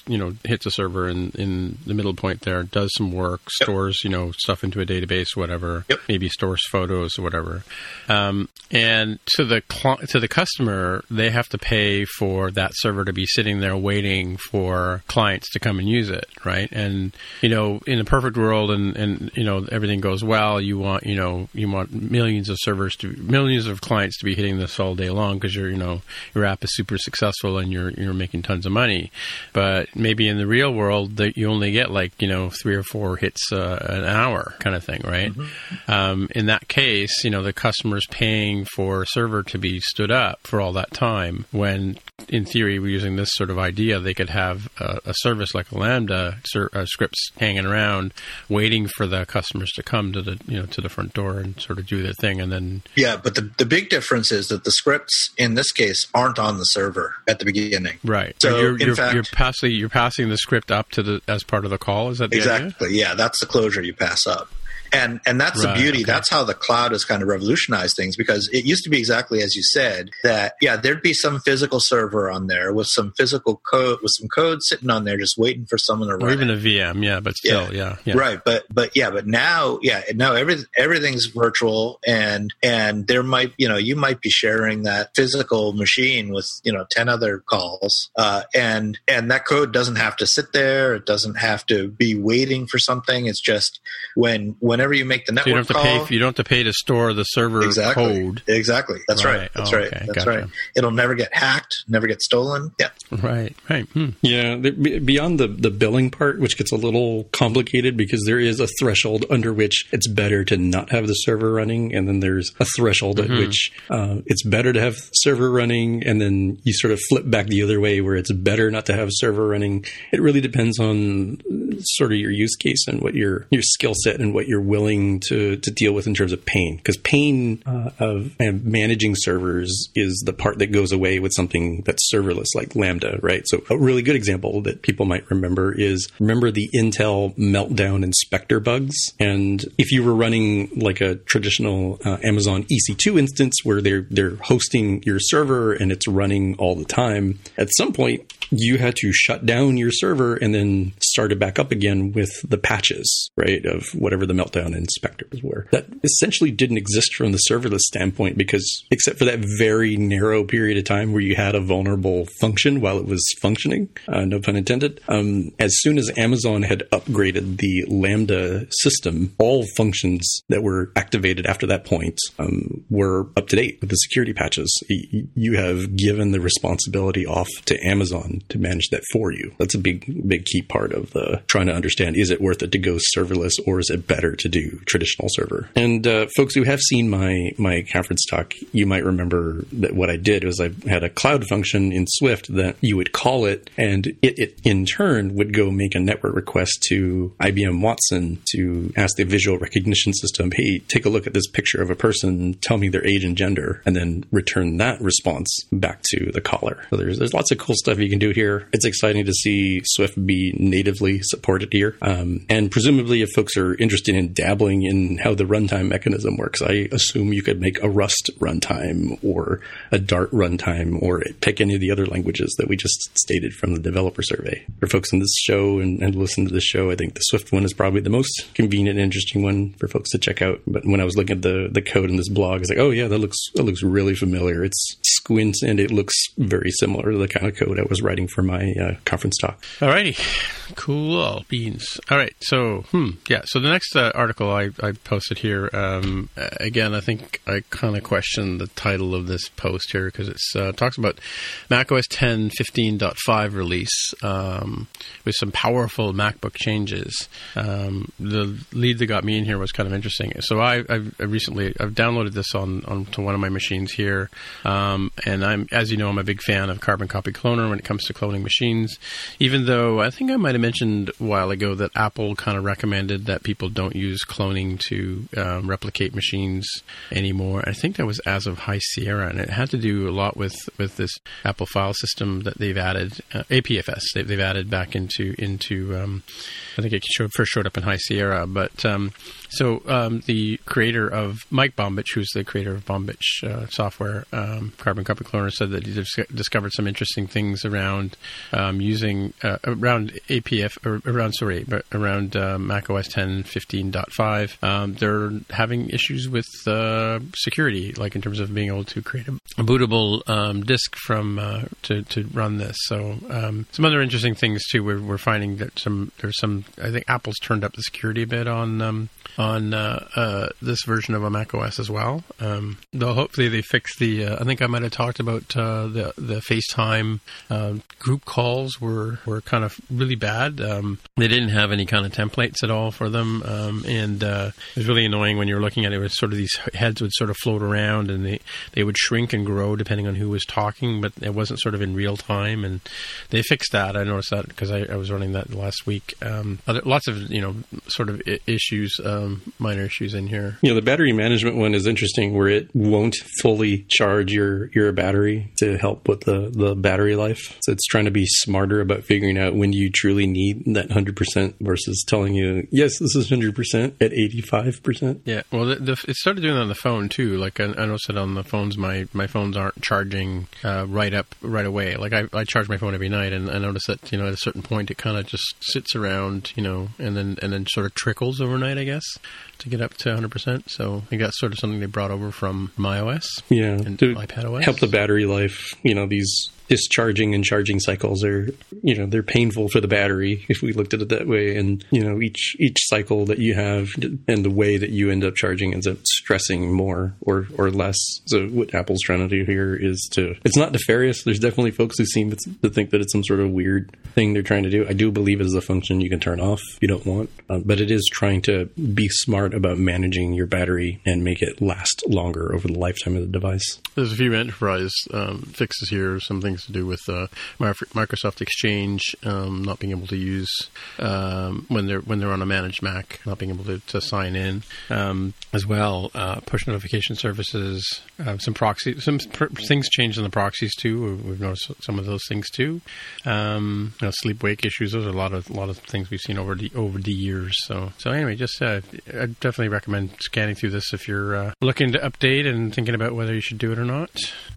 hits a server in the middle point there, does some work, stores, stuff into a database, whatever, maybe stores photos or whatever. And to the customer, they have to pay for that server to be sitting there waiting for clients to come and use it, right? And in a perfect world, and everything goes well, you want millions of clients to be hitting this all day long because your app is super successful and you're making tons of money. But maybe in the real world, that you only get 3 or 4 hits an hour, kind of thing, right? Mm-hmm. In that case, the customer's paying for a server to be stood up for all that time, when in theory, we're using this sort of idea, they could have a service like a Lambda scripts hanging around waiting for the customers to come to the to the front door and sort of do their thing. And then but the big difference is that the scripts in this case aren't on the server at the beginning, right? So you're passing the script up to as part of the call. Is that the exactly idea? Yeah, that's the closure you pass up. And that's the beauty. Okay. That's how the cloud has kind of revolutionized things, because it used to be exactly as you said that, there'd be some physical server on there with some physical code, with some code sitting on there just waiting for someone to run. Or even a VM, but still, yeah. Right. But now, now everything's virtual and there might, you might be sharing that physical machine with, 10 other calls. And that code doesn't have to sit there. It doesn't have to be waiting for something. It's just whenever you make the network you don't have to pay to store the server code. Exactly. That's right. That's right. Okay. That's right. It'll never get hacked, never get stolen. Yeah. Right. Hmm. Yeah. Beyond the billing part, which gets a little complicated because there is a threshold under which it's better to not have the server running. And then there's a threshold at which it's better to have server running. And then you sort of flip back the other way where it's better not to have server running. It really depends on sort of your use case and what your skill set and what you're willing to deal with in terms of pain, because pain of managing servers is the part that goes away with something that's serverless like Lambda, right? So a really good example that people might remember is the Intel meltdown inspector bugs. And if you were running like a traditional Amazon EC2 instance where they're hosting your server and it's running all the time, at some point you had to shut down your server and then start it back up again with the patches, right, of whatever the meltdown inspectors were. That essentially didn't exist from the serverless standpoint, because except for that very narrow period of time where you had a vulnerable function while it was functioning, no pun intended, as soon as Amazon had upgraded the Lambda system, all functions that were activated after that point were up to date with the security patches. You have given the responsibility off to Amazon to manage that for you. That's a big key part of the trying to understand, is it worth it to go serverless, or is it better to do traditional server? And folks who have seen my conference talk, you might remember that what I did was I had a cloud function in Swift that you would call it, and it in turn would go make a network request to IBM Watson to ask the visual recognition system, hey, take a look at this picture of a person, tell me their age and gender, and then return that response back to the caller. So there's lots of cool stuff you can do here. It's exciting to see Swift be native natively supported here. And presumably if folks are interested in dabbling in how the runtime mechanism works, I assume you could make a Rust runtime or a Dart runtime or pick any of the other languages that we just stated from the developer survey. For folks in this show and listen to this show, I think the Swift one is probably the most convenient and interesting one for folks to check out. But when I was looking at the code in this blog, it's like, oh yeah, that looks really familiar. It's squint and it looks very similar to the kind of code I was writing for my conference talk. All righty. Cool beans. All right. So, yeah. So the next article I posted here, again, I think I kind of question the title of this post here because it talks about macOS 10 15.5 release with some powerful MacBook changes. The lead that got me in here was kind of interesting. So I've recently downloaded this onto one of my machines here. And as you know, I'm a big fan of Carbon Copy Cloner when it comes to cloning machines, even though I think I might have mentioned a while ago that Apple kind of recommended that people don't use cloning to replicate machines anymore. I think that was as of High Sierra, and it had to do a lot with this Apple file system that they've added, APFS, they've added back into I think it first showed up in High Sierra, but so the creator of Mike Bombich, who's the creator of Bombich software, Carbon Copy Cloner, said that he's discovered some interesting things around around macOS 10 15.5. They're having issues with security, like in terms of being able to create a bootable disk from to run this. So some other interesting things too. We're finding that there's some. I think Apple's turned up the security a bit on this version of a macOS as well. Though hopefully they fix the. I think I might have talked about the FaceTime group calls were kind of really bad. They didn't have any kind of templates at all for them, and it was really annoying when you were looking at it. It was sort of these heads would sort of float around, and they would shrink and grow depending on who was talking, but it wasn't sort of in real time. And they fixed that. I noticed that because I was running that last week. Lots of sort of issues, minor issues in here. The battery management one is interesting, where it won't fully charge your battery to help with the battery life. So it's trying to be smarter about figuring out when you truly need that 100% versus telling you, yes, this is 100% at 85%. Yeah. Well, it started doing that on the phone too. Like I noticed that on the phones, my phones aren't charging right away. Like I charge my phone every night, and I noticed that, at a certain point, it kind of just sits around, and then sort of trickles overnight, I guess, to get up to 100%. So I think that's sort of something they brought over from MyOS. Yeah. And to iPadOS. Help the battery life, these discharging and charging cycles are, they're painful for the battery if we looked at it that way. And, each cycle that you have and the way that you end up charging ends up stressing more or less. So what Apple's trying to do here is it's not nefarious. There's definitely folks who seem to think that it's some sort of weird thing they're trying to do. I do believe it is a function you can turn off if you don't want, but it is trying to be smart about managing your battery and make it last longer over the lifetime of the device. There's a few enterprise fixes here, some things to do with Microsoft Exchange not being able to use when they're on a managed Mac, not being able to sign in, as well. Push notification services, some proxy, things changed in the proxies too. We've noticed some of those things too. Sleep wake issues. Those are a lot of things we've seen over the years. So anyway, just I definitely recommend scanning through this if you're looking to update and thinking about whether you should do it or not.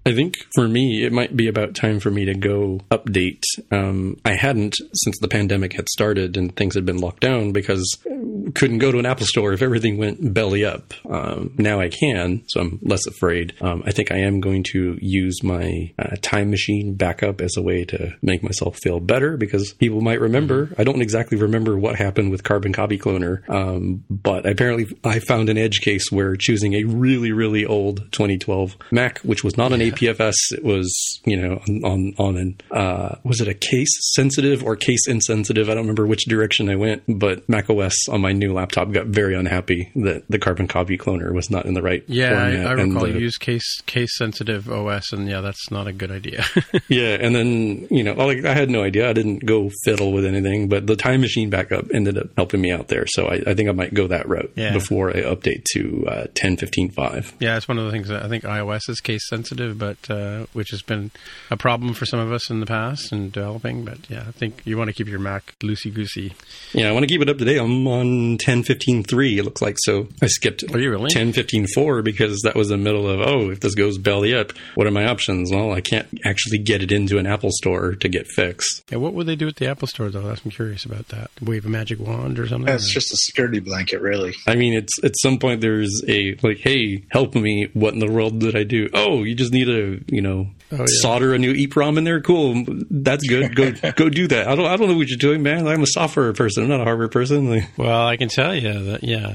I think for me, it might be about time for me to go update. I hadn't since the pandemic had started and things had been locked down because I couldn't go to an Apple store if everything went belly up. Now I can, so I'm less afraid. I think I am going to use my time machine backup as a way to make myself feel better because people might remember. I don't exactly remember what happened with Carbon Copy Cloner, but apparently I found an edge case where choosing a really, really old 2012 Mac, which was not an APFS, it was, was it a case sensitive or case insensitive? I don't remember which direction I went, but macOS on my new laptop got very unhappy that the Carbon Copy Cloner was not in the right format. I recall you use case sensitive OS, and yeah, that's not a good idea. Yeah, and then I had no idea. I didn't go fiddle with anything, but the time machine backup ended up helping me out there. So I think I might go that route before I update to 10.15.5. Yeah, it's one of the things that I think iOS is case sensitive, but which has been a problem problem for some of us in the past in developing, but yeah, I think you want to keep your Mac loosey-goosey. Yeah, I want to keep it up to date. I'm on 10.15.3, it looks like, so I skipped 10.15.4 because that was the middle of, oh, if this goes belly up, what are my options? Well, I can't actually get it into an Apple store to get fixed. Yeah, what would they do at the Apple store, though? I'm curious about that. Wave a magic wand or something? That's just a security blanket, really. I mean, it's at some point there's a, like, hey, help me, what in the world did I do? Oh, you just need to, you know... Oh, yeah. Solder a new EEPROM in there. Cool. That's good. Go do that. I don't know what you're doing, man. I'm a software person. I'm not a hardware person. Well, I can tell you that. Yeah.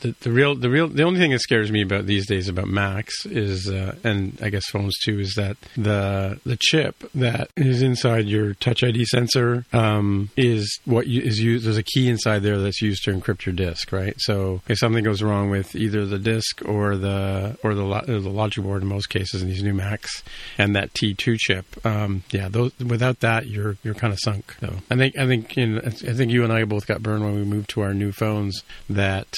The only thing that scares me about these days about Macs is, and I guess phones too, is that the chip that is inside your Touch ID sensor is what is used. There's a key inside there that's used to encrypt your disk, right? So if something goes wrong with either the disk or the logic board in most cases in these new Macs. And that T2 chip, without that, you're kind of sunk. So I think you and I both got burned when we moved to our new phones that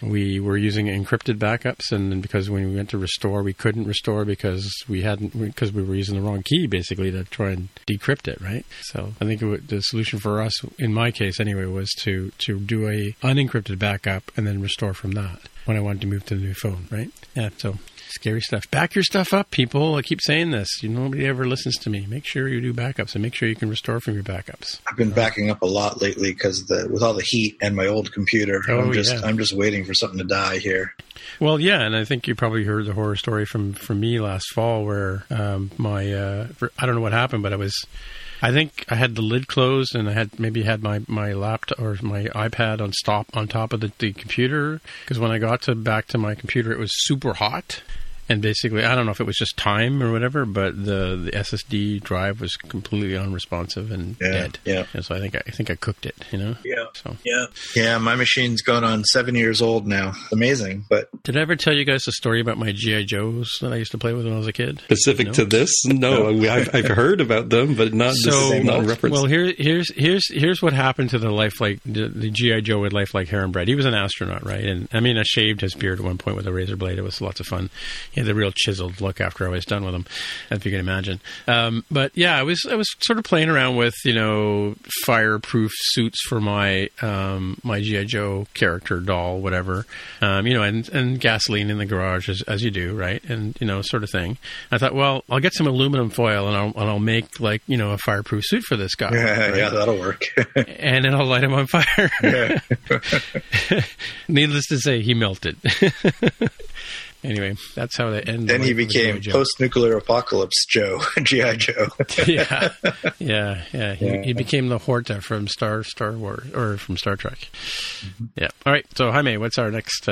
we were using encrypted backups, and because when we went to restore, we couldn't restore because we were using the wrong key basically to try and decrypt it, right? So I think the solution for us, in my case anyway, was to do a unencrypted backup and then restore from that when I wanted to move to the new phone, right? Yeah, so. Scary stuff. Back your stuff up, people. I keep saying this. Nobody ever listens to me. Make sure you do backups and make sure you can restore from your backups. I've been backing up a lot lately because with all the heat and my old computer, I'm just waiting for something to die here. Well, yeah, and I think you probably heard the horror story from me last fall where I don't know what happened, but I think I had the lid closed and I had my laptop or my iPad on top of the computer because when I got back to my computer, it was super hot. And basically, I don't know if it was just time or whatever, but the SSD drive was completely unresponsive and dead. Yeah. And so I think I cooked it, you know? Yeah. So. Yeah. Yeah. My machine's going on 7 years old now. Amazing. But did I ever tell you guys the story about my G.I. Joes that I used to play with when I was a kid? Specific to this? No. I've heard about them, but not so, the same reference. Well, here's what happened to the lifelike, the G.I. Joe with lifelike hair and bread. He was an astronaut, right? And I mean, I shaved his beard at one point with a razor blade. It was lots of fun. He had the real chiseled look after I was done with them, if you can imagine. But yeah, I was sort of playing around with, you know, fireproof suits for my my G.I. Joe character doll, whatever, you know, and gasoline in the garage as you do, right, and you know, sort of thing. I thought, well, I'll get some aluminum foil and I'll make like, you know, a fireproof suit for this guy. Right? Yeah, that'll work. And then I'll light him on fire. Yeah. Needless to say, he melted. Anyway, that's how they end. Then he became post-nuclear apocalypse Joe, G.I. Joe. Yeah. He became the Horta from Star Wars or from Star Trek. Mm-hmm. Yeah. All right. So Jaime, what's our next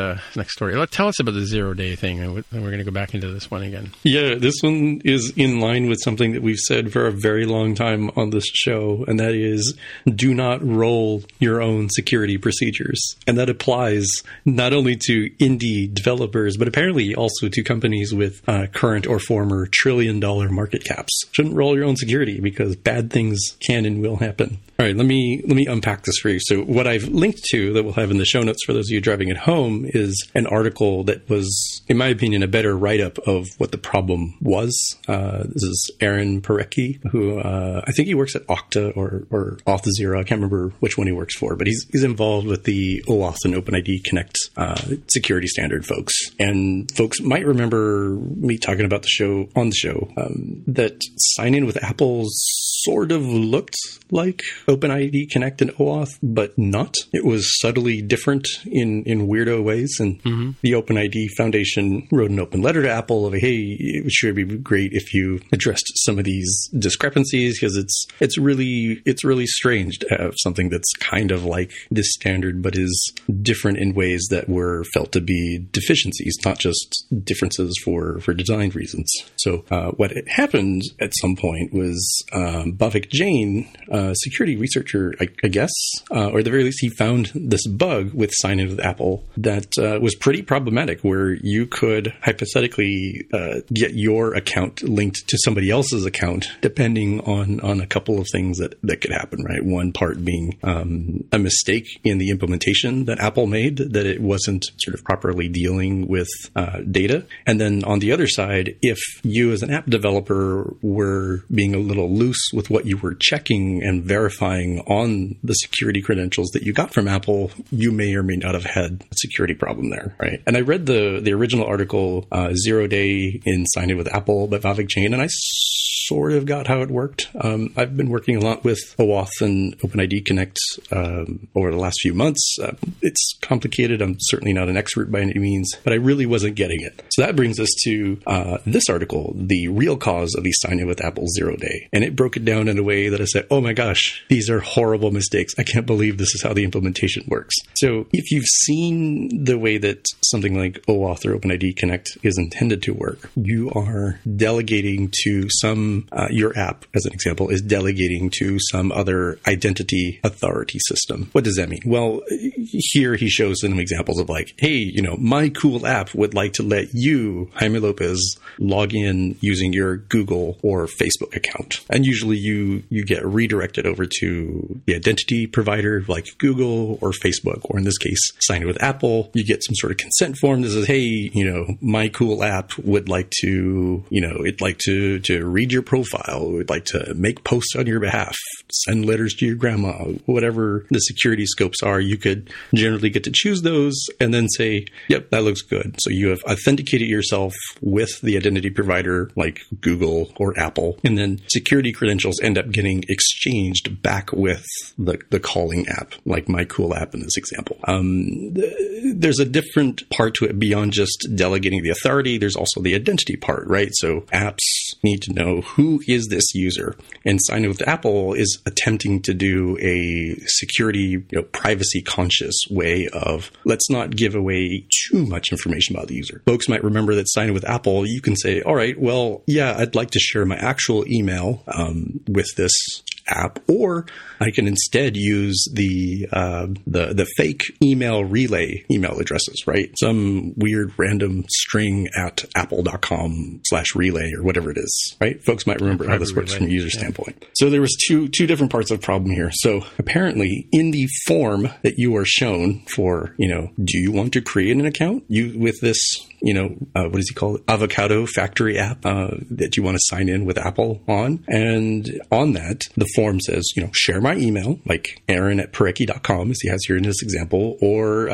story? Tell us about the 0-day thing, and we're going to go back into this one again. Yeah, this one is in line with something that we've said for a very long time on this show, and that is, do not roll your own security procedures, and that applies not only to indie developers, but apparently also to companies with current or former trillion-dollar market caps. Shouldn't roll your own security because bad things can and will happen. All right, let me unpack this for you. So what I've linked to that we'll have in the show notes for those of you driving at home is an article that was, in my opinion, a better write-up of what the problem was. This is Aaron Parecki, who I think he works at Okta or Auth0. I can't remember which one he works for, but he's involved with the OAuth and OpenID Connect security standard folks. And folks might remember me talking about the show that sign in with Apple sort of looked like OpenID Connect and OAuth, but not. It was subtly different in weirdo ways. And the OpenID Foundation wrote an open letter to Apple of, hey, it sure would be great if you addressed some of these discrepancies because it's really strange to have something that's kind of like this standard, but is different in ways that were felt to be deficiencies, not just differences for design reasons. So what had happened at some point was Bhavik Jain, security researcher, I guess, or at the very least, he found this bug with sign in with Apple that was pretty problematic, where you could hypothetically get your account linked to somebody else's account, depending on a couple of things that could happen, right? One part being a mistake in the implementation that Apple made, that it wasn't sort of properly dealing with data. And then on the other side, if you as an app developer were being a little loose with what you were checking and verifying on the security credentials that you got from Apple, you may or may not have had a security problem there, right? And I read the original article, 0-Day in Sign In with Apple by Bhavik Jain, and I sort of got how it worked. I've been working a lot with OAuth and OpenID Connect over the last few months. It's complicated. I'm certainly not an expert by any means, but I really wasn't getting it. So that brings us to this article, the real cause of the sign-in with Apple 0-Day. And it broke it down in a way that I said, oh my gosh, these are horrible mistakes. I can't believe this is how the implementation works. So if you've seen the way that something like OAuth or OpenID Connect is intended to work, you are delegating to some your app, as an example, is delegating to some other identity authority system. What does that mean? Well, here he shows some examples of like, hey, you know, my cool app would like to let you, Jaime Lopez, log in using your Google or Facebook account. And usually you get redirected over to the identity provider like Google or Facebook, or in this case, sign in with Apple. You get some sort of consent form that says, hey, you know, my cool app would like to, you know, it'd like to read your profile, would like to make posts on your behalf, send letters to your grandma, whatever the security scopes are. You could generally get to choose those and then say, yep, that looks good. So you have authenticated yourself with the identity provider like Google or Apple, and then security credentials end up getting exchanged back with the calling app, like my cool app in this example. There's a different part to it beyond just delegating the authority. There's also the identity part, right? So apps need to know who is this user, and Sign In with Apple is attempting to do a security, you know, privacy conscious way of, let's not give away too much information about the user. Folks might remember that Sign In with Apple, you can say, all right, well, yeah, I'd like to share my actual email with this app, or I can instead use the fake email relay email addresses, right? Some weird random string at apple.com/relay or whatever it is, right? Folks might remember how this works from a user standpoint. So there was two different parts of problem here. So apparently in the form that you are shown for, you know, do you want to create an account with this, you know, what does he call it? Avocado Factory app that you want to sign in with Apple on. And on that, the form says, you know, share my email, like aaron@parecki.com, as he has here in this example, or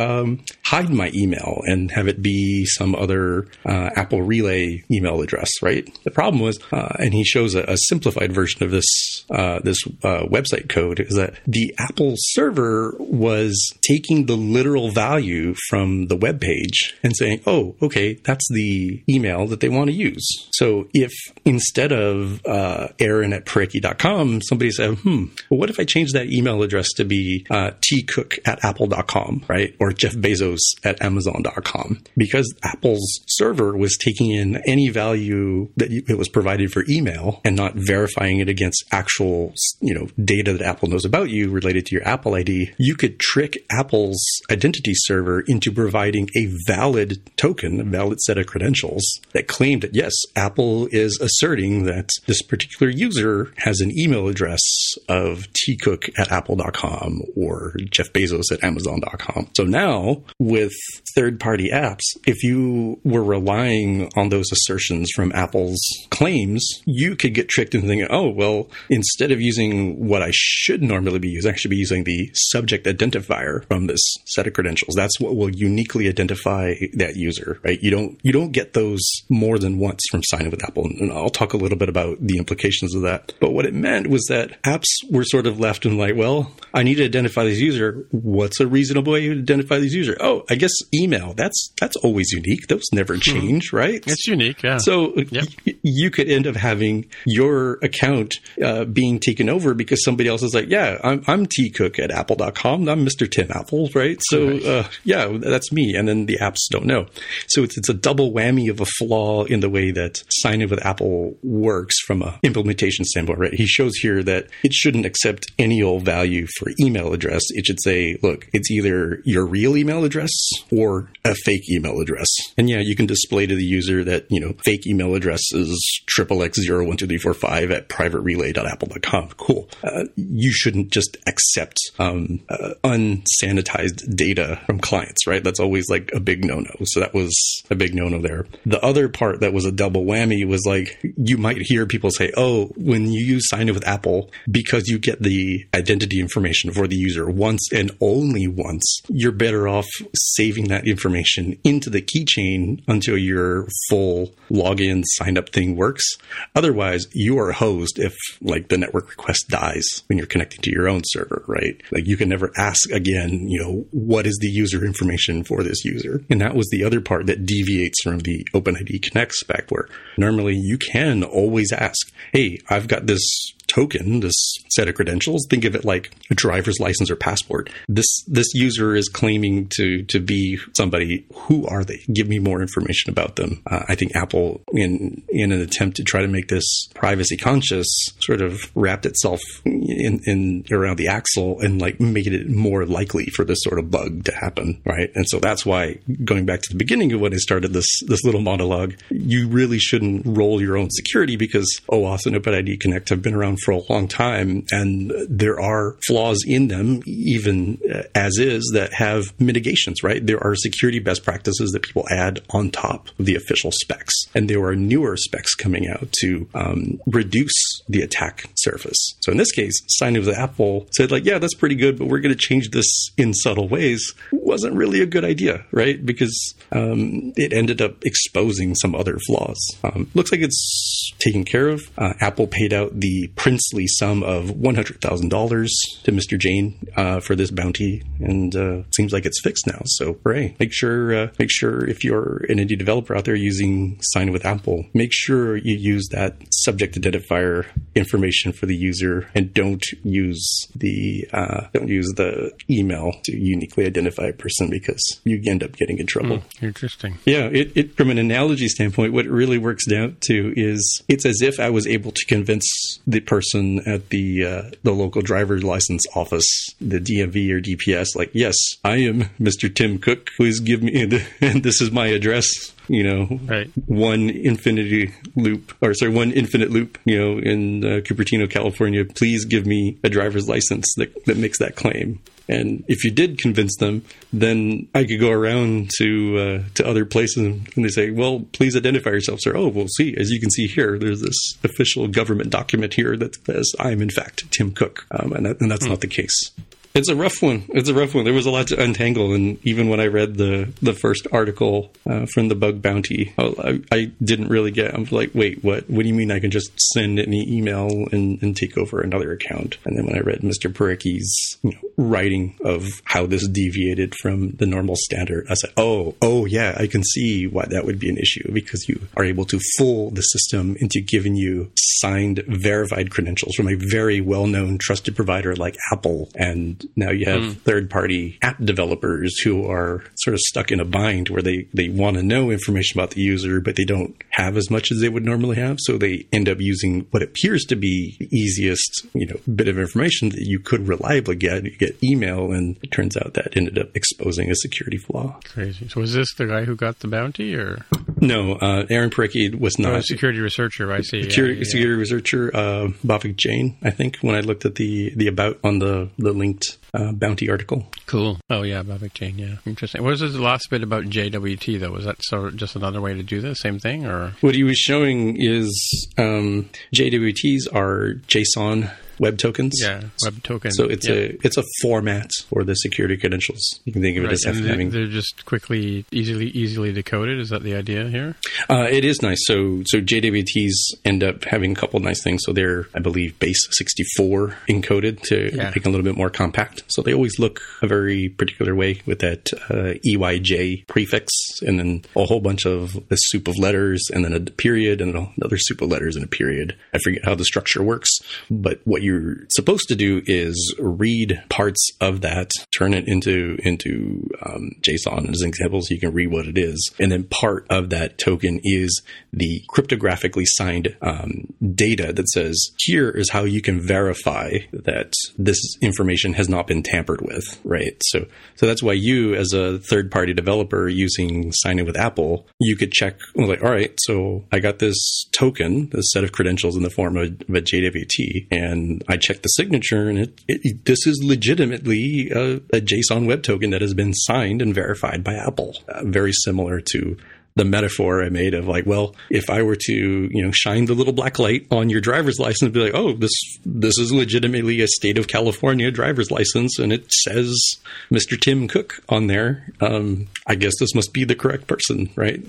hide my email and have it be some other Apple Relay email address, right? The problem was, and he shows a simplified version of this website code, is that the Apple server was taking the literal value from the web page and saying, oh, okay, that's the email that they want to use. So if instead of aaron@parecki.com, somebody said, well, what if I change that email address to be tcook@apple.com, right? Or jeffbezos@amazon.com, because Apple's server was taking in any value that it was provided for email and not verifying it against actual, you know, data that Apple knows about you related to your Apple ID. You could trick Apple's identity server into providing a valid token, a valid set of credentials that claimed that, yes, Apple is asserting that this particular user has an email address of tcook@apple.com or jeffbezos@amazon.com. So now with third-party apps, if you were relying on those assertions from Apple's claims, you could get tricked into thinking, oh, well, instead of using what I should normally be using, I should be using the subject identifier from this set of credentials. That's what will uniquely identify that user, right? You don't get those more than once from Sign In with Apple. And I'll talk a little bit about the implications of that. But what it meant was that apps were sort of left and like, well, I need to identify this user. What's a reasonable way to identify this user? Oh, I guess email. That's always unique. Those never change, right? It's unique, yeah. So you could end up having your account being taken over because somebody else is like, yeah, I'm tcook@apple.com. I'm Mr. Tim Apple, right? So, yeah, that's me. And then the apps don't know. So So it's a double whammy of a flaw in the way that Sign In with Apple works from an implementation standpoint, right? He shows here that it shouldn't accept any old value for email address. It should say, look, it's either your real email address or a fake email address. And yeah, you can display to the user that, you know, fake email address is xxx01234 at privaterelay.apple.com. Cool. You shouldn't just accept unsanitized data from clients, right? That's always like a big no-no. So that was a big no-no there. The other part that was a double whammy was like, you might hear people say, oh, when you use Sign In with Apple, because you get the identity information for the user once and only once, you're better off saving that information into the keychain until your full login sign up thing works. Otherwise, you are hosed if like the network request dies when you're connecting to your own server, right? Like you can never ask again, you know, what is the user information for this user? And that was the other part that deviates from the OpenID Connect spec, where normally you can always ask, hey, I've got this token, this set of credentials, think of it like a driver's license or passport. This user is claiming to be somebody. Who are they? Give me more information about them. I think Apple, in an attempt to try to make this privacy conscious, sort of wrapped itself in around the axle and like made it more likely for this sort of bug to happen, right? And so that's why, going back to the beginning of when I started this little monologue, you really shouldn't roll your own security because OAuth and OpenID Connect have been around for a long time, and there are flaws in them, even as is, that have mitigations, right? There are security best practices that people add on top of the official specs, and there are newer specs coming out to reduce the attack surface. So in this case, Sign In with Apple said like, yeah, that's pretty good, but we're going to change this in subtle ways. Wasn't really a good idea, right? Because it ended up exposing some other flaws. Looks like it's taken care of. Apple paid out the princely sum of $100,000 to Mr. Jane for this bounty, and seems like it's fixed now. So hooray! Make sure if you're an indie developer out there using Sign In with Apple, make sure you use that subject identifier information for the user, and don't use the email to uniquely identify a person, because you end up getting in trouble. Interesting. Yeah, it from an analogy standpoint, what it really works down to is it's as if I was able to convince the person at the local driver's license office, the DMV or DPS, like, yes, I am Mr. Tim Cook. Please give me, and this is my address. You know, right. one infinite loop, you know, in Cupertino, California. Please give me a driver's license that makes that claim. And if you did convince them, then I could go around to other places and they say, well, please identify yourself, sir. Oh, well, see, as you can see here, there's this official government document here that says I am, in fact, Tim Cook. And that's not the case. It's a rough one. There was a lot to untangle. And even when I read the first article from the bug bounty, I didn't really get. I'm like, wait, what? What do you mean I can just send an email and take over another account? And then when I read Mr. Parecki's writing of how this deviated from the normal standard, I said, oh, yeah, I can see why that would be an issue, because you are able to fool the system into giving you signed, verified credentials from a very well-known trusted provider like Apple, and now you have third-party app developers who are sort of stuck in a bind where they want to know information about the user, but they don't have as much as they would normally have. So they end up using what appears to be the easiest, bit of information that you could reliably get. You get email, and it turns out that ended up exposing a security flaw. Crazy. So was this the guy who got the bounty, or? No, Aaron Parecki was not. Oh, a security researcher, I see. Security researcher, Bhavik Jain, I think, when I looked at the about on the linked bounty article. Cool. Oh, yeah, Bhavik Jain, yeah. Interesting. What was the last bit about JWT, though? Was that sort of just another way to do the same thing, or? What he was showing is JWTs are JSON web tokens. Yeah, web tokens. So it's a format for the security credentials. You can think of it as having. They're just quickly, easily decoded. Is that the idea here? It is nice. So JWTs end up having a couple of nice things. So they're, I believe, base 64 encoded to make a little bit more compact. So they always look a very particular way with that EYJ prefix, and then a whole bunch of a soup of letters, and then a period, and another soup of letters and a period. I forget how the structure works, but what you you're supposed to do is read parts of that, turn it into JSON as an example so you can read what it is. And then part of that token is the cryptographically signed data that says, here is how you can verify that this information has not been tampered with, right? So that's why you, as a third-party developer using sign-in with Apple, you could check, like, all right, so I got this token, this set of credentials in the form of a JWT, and I checked the signature, and this is legitimately a JSON web token that has been signed and verified by Apple. Very similar to the metaphor I made of like, well, if I were to, shine the little black light on your driver's license, be like, oh, this is legitimately a state of California driver's license, and it says Mr. Tim Cook on there. I guess this must be the correct person, right?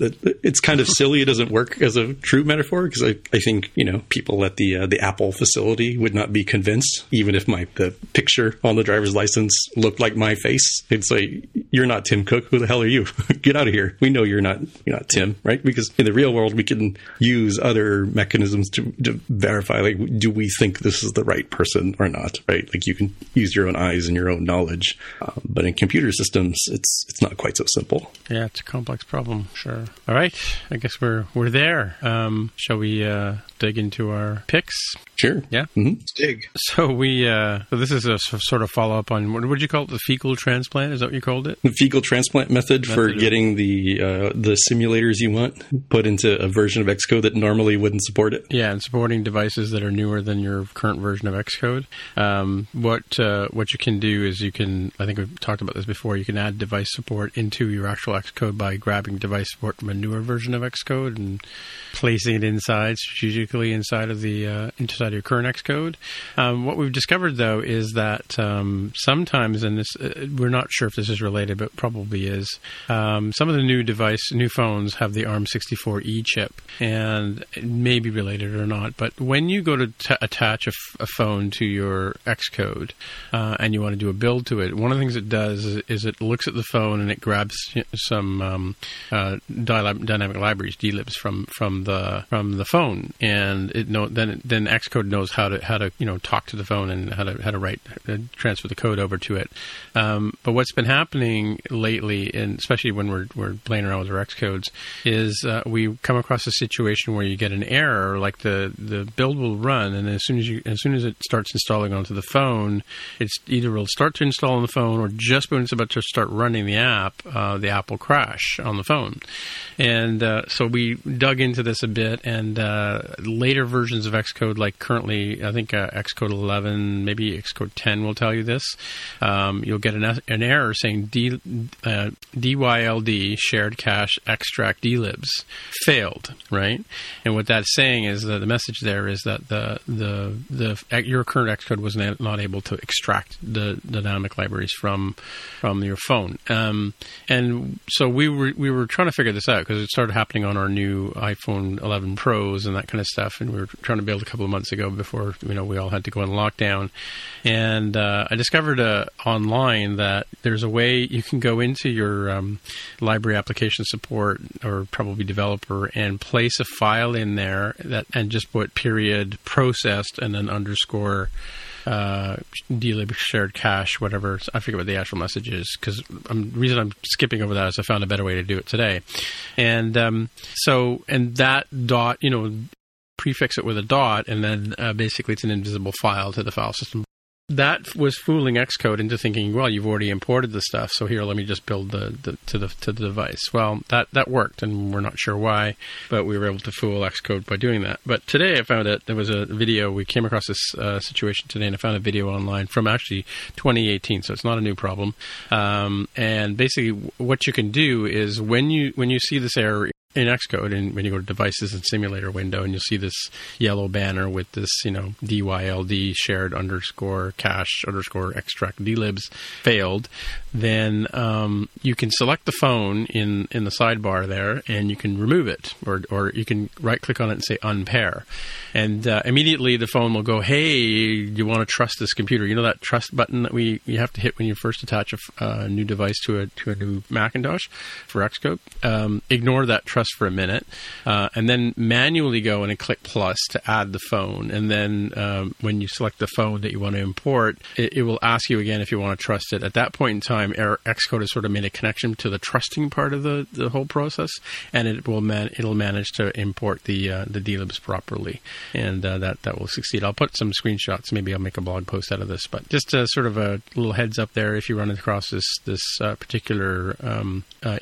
It's kind of silly. It doesn't work as a true metaphor because I think people at the Apple facility would not be convinced, even if the picture on the driver's license looked like my face. It's like, you're not Tim Cook. Who the hell are you? Get out of here. We know you're not. Not Tim, right? Because in the real world, we can use other mechanisms to verify, like, do we think this is the right person or not, right? Like, you can use your own eyes and your own knowledge. But in computer systems, it's not quite so simple. Yeah, it's a complex problem, sure. All right. I guess we're there. Shall we dig into our picks? Sure. Yeah? Mm-hmm. Let's dig. So so this is a sort of follow-up on, what did you call it? The fecal transplant? Is that what you called it? The fecal transplant method for getting the simulators you want put into a version of Xcode that normally wouldn't support it. Yeah, and supporting devices that are newer than your current version of Xcode. What you can do is I think we've talked about this before, you can add device support into your actual Xcode by grabbing device support from a newer version of Xcode and placing it strategically inside of inside your current Xcode. What we've discovered, though, is that sometimes, and this, we're not sure if this is related, but probably is, some of the new phones have the ARM64E chip, and it may be related or not, but when you go to attach a phone to your Xcode and you want to do a build to it, one of the things it does is it looks at the phone and it grabs some dynamic libraries, DLibs, from the phone, and then Xcode knows how to talk to the phone and how to write, transfer the code over to it. But what's been happening lately, and especially when we're playing around with our Xcodes, is we come across a situation where you get an error, like the build will run, and as soon as it starts installing onto the phone, it's either will start to install on the phone, or just when it's about to start running the app will crash on the phone. And so we dug into this a bit, and later versions of Xcode, like currently, I think Xcode 11, maybe Xcode 10 will tell you this. You'll get an error saying DYLD, shared cache extract DLibs, failed, right? And what that's saying is that the message there is that your current Xcode was not able to extract the dynamic libraries from your phone. And so we were trying to figure this out because it started happening on our new iPhone 11 Pros and that kind of stuff, and we were trying to build a couple of months ago before we all had to go in lockdown. And I discovered online that there's a way you can go into your library application support, or probably developer, and place a file in there and just put period processed and then underscore DLib shared cache, whatever. I forget what the actual message is, because the reason I'm skipping over that is I found a better way to do it today. And so that dot, prefix it with a dot, and then basically it's an invisible file to the file system. That was fooling Xcode into thinking, well, you've already imported the stuff, so here, let me just build to the device. Well, that worked, and we're not sure why, but we were able to fool Xcode by doing that. But today I found that there was a video. We came across this situation today, and I found a video online from actually 2018, so it's not a new problem. And basically what you can do is when you see this error in Xcode, and when you go to devices and simulator window, and you'll see this yellow banner with this, DYLD shared underscore cache underscore extract DLibs failed, then you can select the phone in the sidebar there, and you can remove it, or you can right click on it and say unpair, and immediately the phone will go, hey, you want to trust this computer? That trust button that you have to hit when you first attach a new device to a new Macintosh for Xcode. Ignore that trust press for a minute, and then manually go in and click plus to add the phone. And then when you select the phone that you want to import, it will ask you again if you want to trust it. At that point in time, Xcode has sort of made a connection to the trusting part of the whole process, and it'll manage to import the DLibs properly, and that will succeed. I'll put some screenshots. Maybe I'll make a blog post out of this, but just sort of a little heads up there if you run across this particular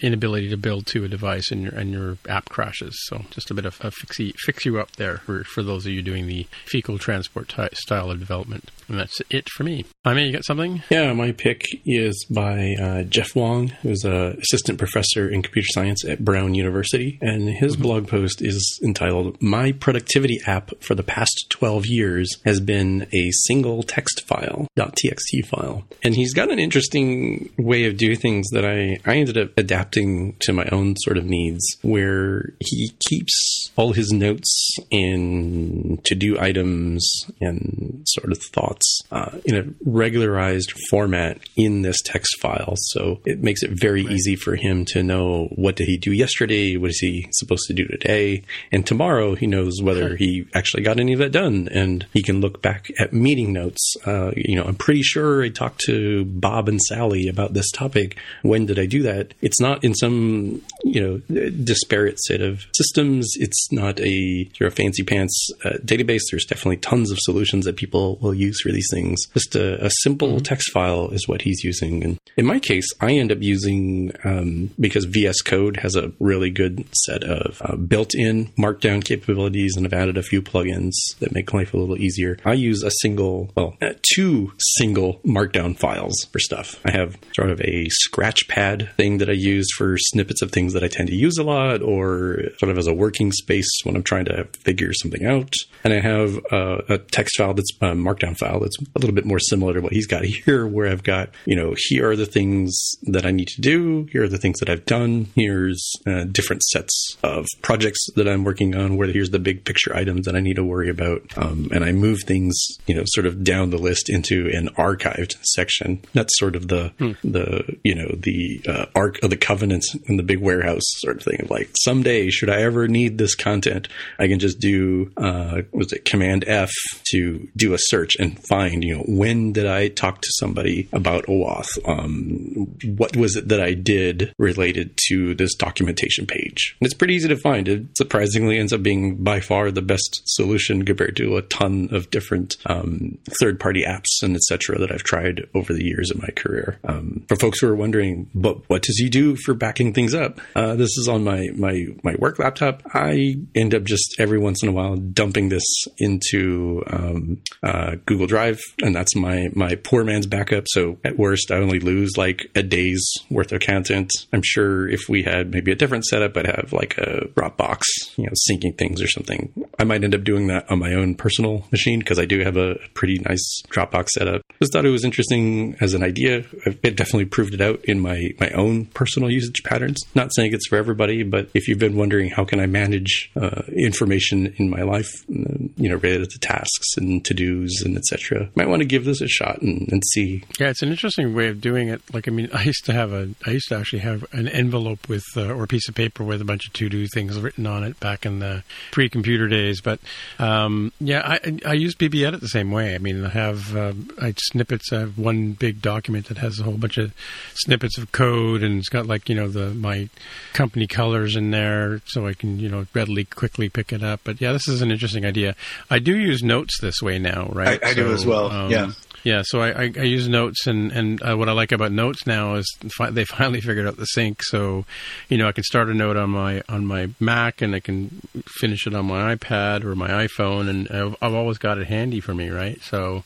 inability to build to a device and your app crashes. So just a bit of a fix you up there for those of you doing the fecal transport style of development. And that's it for me. Jaime, you got something? Yeah, my pick is by Jeff Wong, who's an assistant professor in computer science at Brown University. And his blog post is entitled, My Productivity App for the Past 12 Years Has Been a Single Text File, .txt file. And he's got an interesting way of doing things that I ended up adapting to my own sort of needs, where he keeps all his notes and to-do items and sort of thoughts in a regularized format in this text file. So it makes it very easy for him to know, what did he do yesterday? What is he supposed to do today? And tomorrow he knows whether he actually got any of that done. And he can look back at meeting notes. I'm pretty sure I talked to Bob and Sally about this topic. When did I do that? It's not in some, disparate set of systems. It's not a sort of fancy pants database. There's definitely tons of solutions that people will use for these things. Just a simple text file is what he's using. And in my case, I end up using, because VS Code has a really good set of built-in markdown capabilities, and I've added a few plugins that make life a little easier. I use two single markdown files for stuff. I have sort of a Scratchpad thing that I use for snippets of things that I tend to use a lot, or sort of as a working space when I'm trying to figure something out. And I have a text file that's a markdown file that's a little bit more similar to what he's got here, where I've got, here are the things that I need to do. Here are the things that I've done. Here's different sets of projects that I'm working on, where here's the big picture items that I need to worry about. And I move things, sort of down the list into an archived section. That's sort of the arc of the covenants in the big warehouse sort of thing. Of like, someday, should I ever need this content, I can just do, Command F to do a search and find, when did I talk to somebody about OAuth? What was it that I did related to this documentation page? And it's pretty easy to find. It surprisingly ends up being by far the best solution compared to a ton of different third-party apps and et cetera that I've tried over the years of my career. For folks who are wondering, but what does he do for backing things up? This is on my work laptop. I end up just every once in a while dumping this into Google Drive, and that's my poor man's backup. So at worst, I only lose like a day's worth of content. I'm sure if we had maybe a different setup, I'd have like a Dropbox, syncing things or something. I might end up doing that on my own personal machine, because I do have a pretty nice Dropbox setup. Just thought it was interesting as an idea. It definitely proved it out in my own personal usage patterns. Not saying it's for everybody, but if you've been wondering how can I manage information in my life, related to tasks and to-dos and etc., might want to give this a shot and see. Yeah, it's an interesting way of doing it. Like, I mean, I used to actually have an envelope with or a piece of paper with a bunch of to-do things written on it back in the pre-computer days. But I use BB Edit the same way. I mean, I have snippets. I have one big document that has a whole bunch of snippets of code, and it's got like my company colors in there, so I can readily quickly pick it up. But yeah, this is an interesting idea. I do use notes this way now, right? I do as well. Yeah, so I use notes, and what I like about notes now is they finally figured out the sync. So, I can start a note on my Mac, and I can finish it on my iPad or my iPhone, and I've always got it handy for me, right? So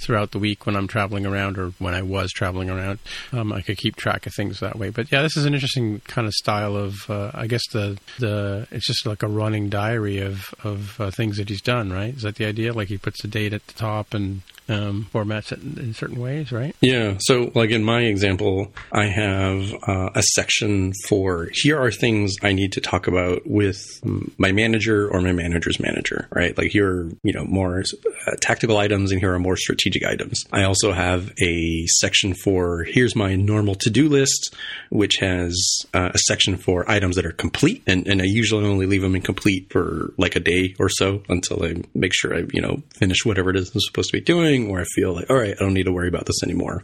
throughout the week when I'm traveling around, or when I was traveling around, I could keep track of things that way. But yeah, this is an interesting kind of style of, I guess it's just like a running diary of things that he's done, right? Is that the idea? Like, he puts a date at the top and formats in certain ways, right? Yeah. So like in my example, I have a section for here are things I need to talk about with my manager or my manager's manager, right? Like here are, you know, more tactical items and here are more strategic items. I also have a section for here's my normal to-do list, which has a section for items that are complete. And I usually only leave them incomplete for like a day or so until I make sure I, you know, finish whatever it is I'm supposed to be doing. Or I feel like, all right, I don't need to worry about this anymore.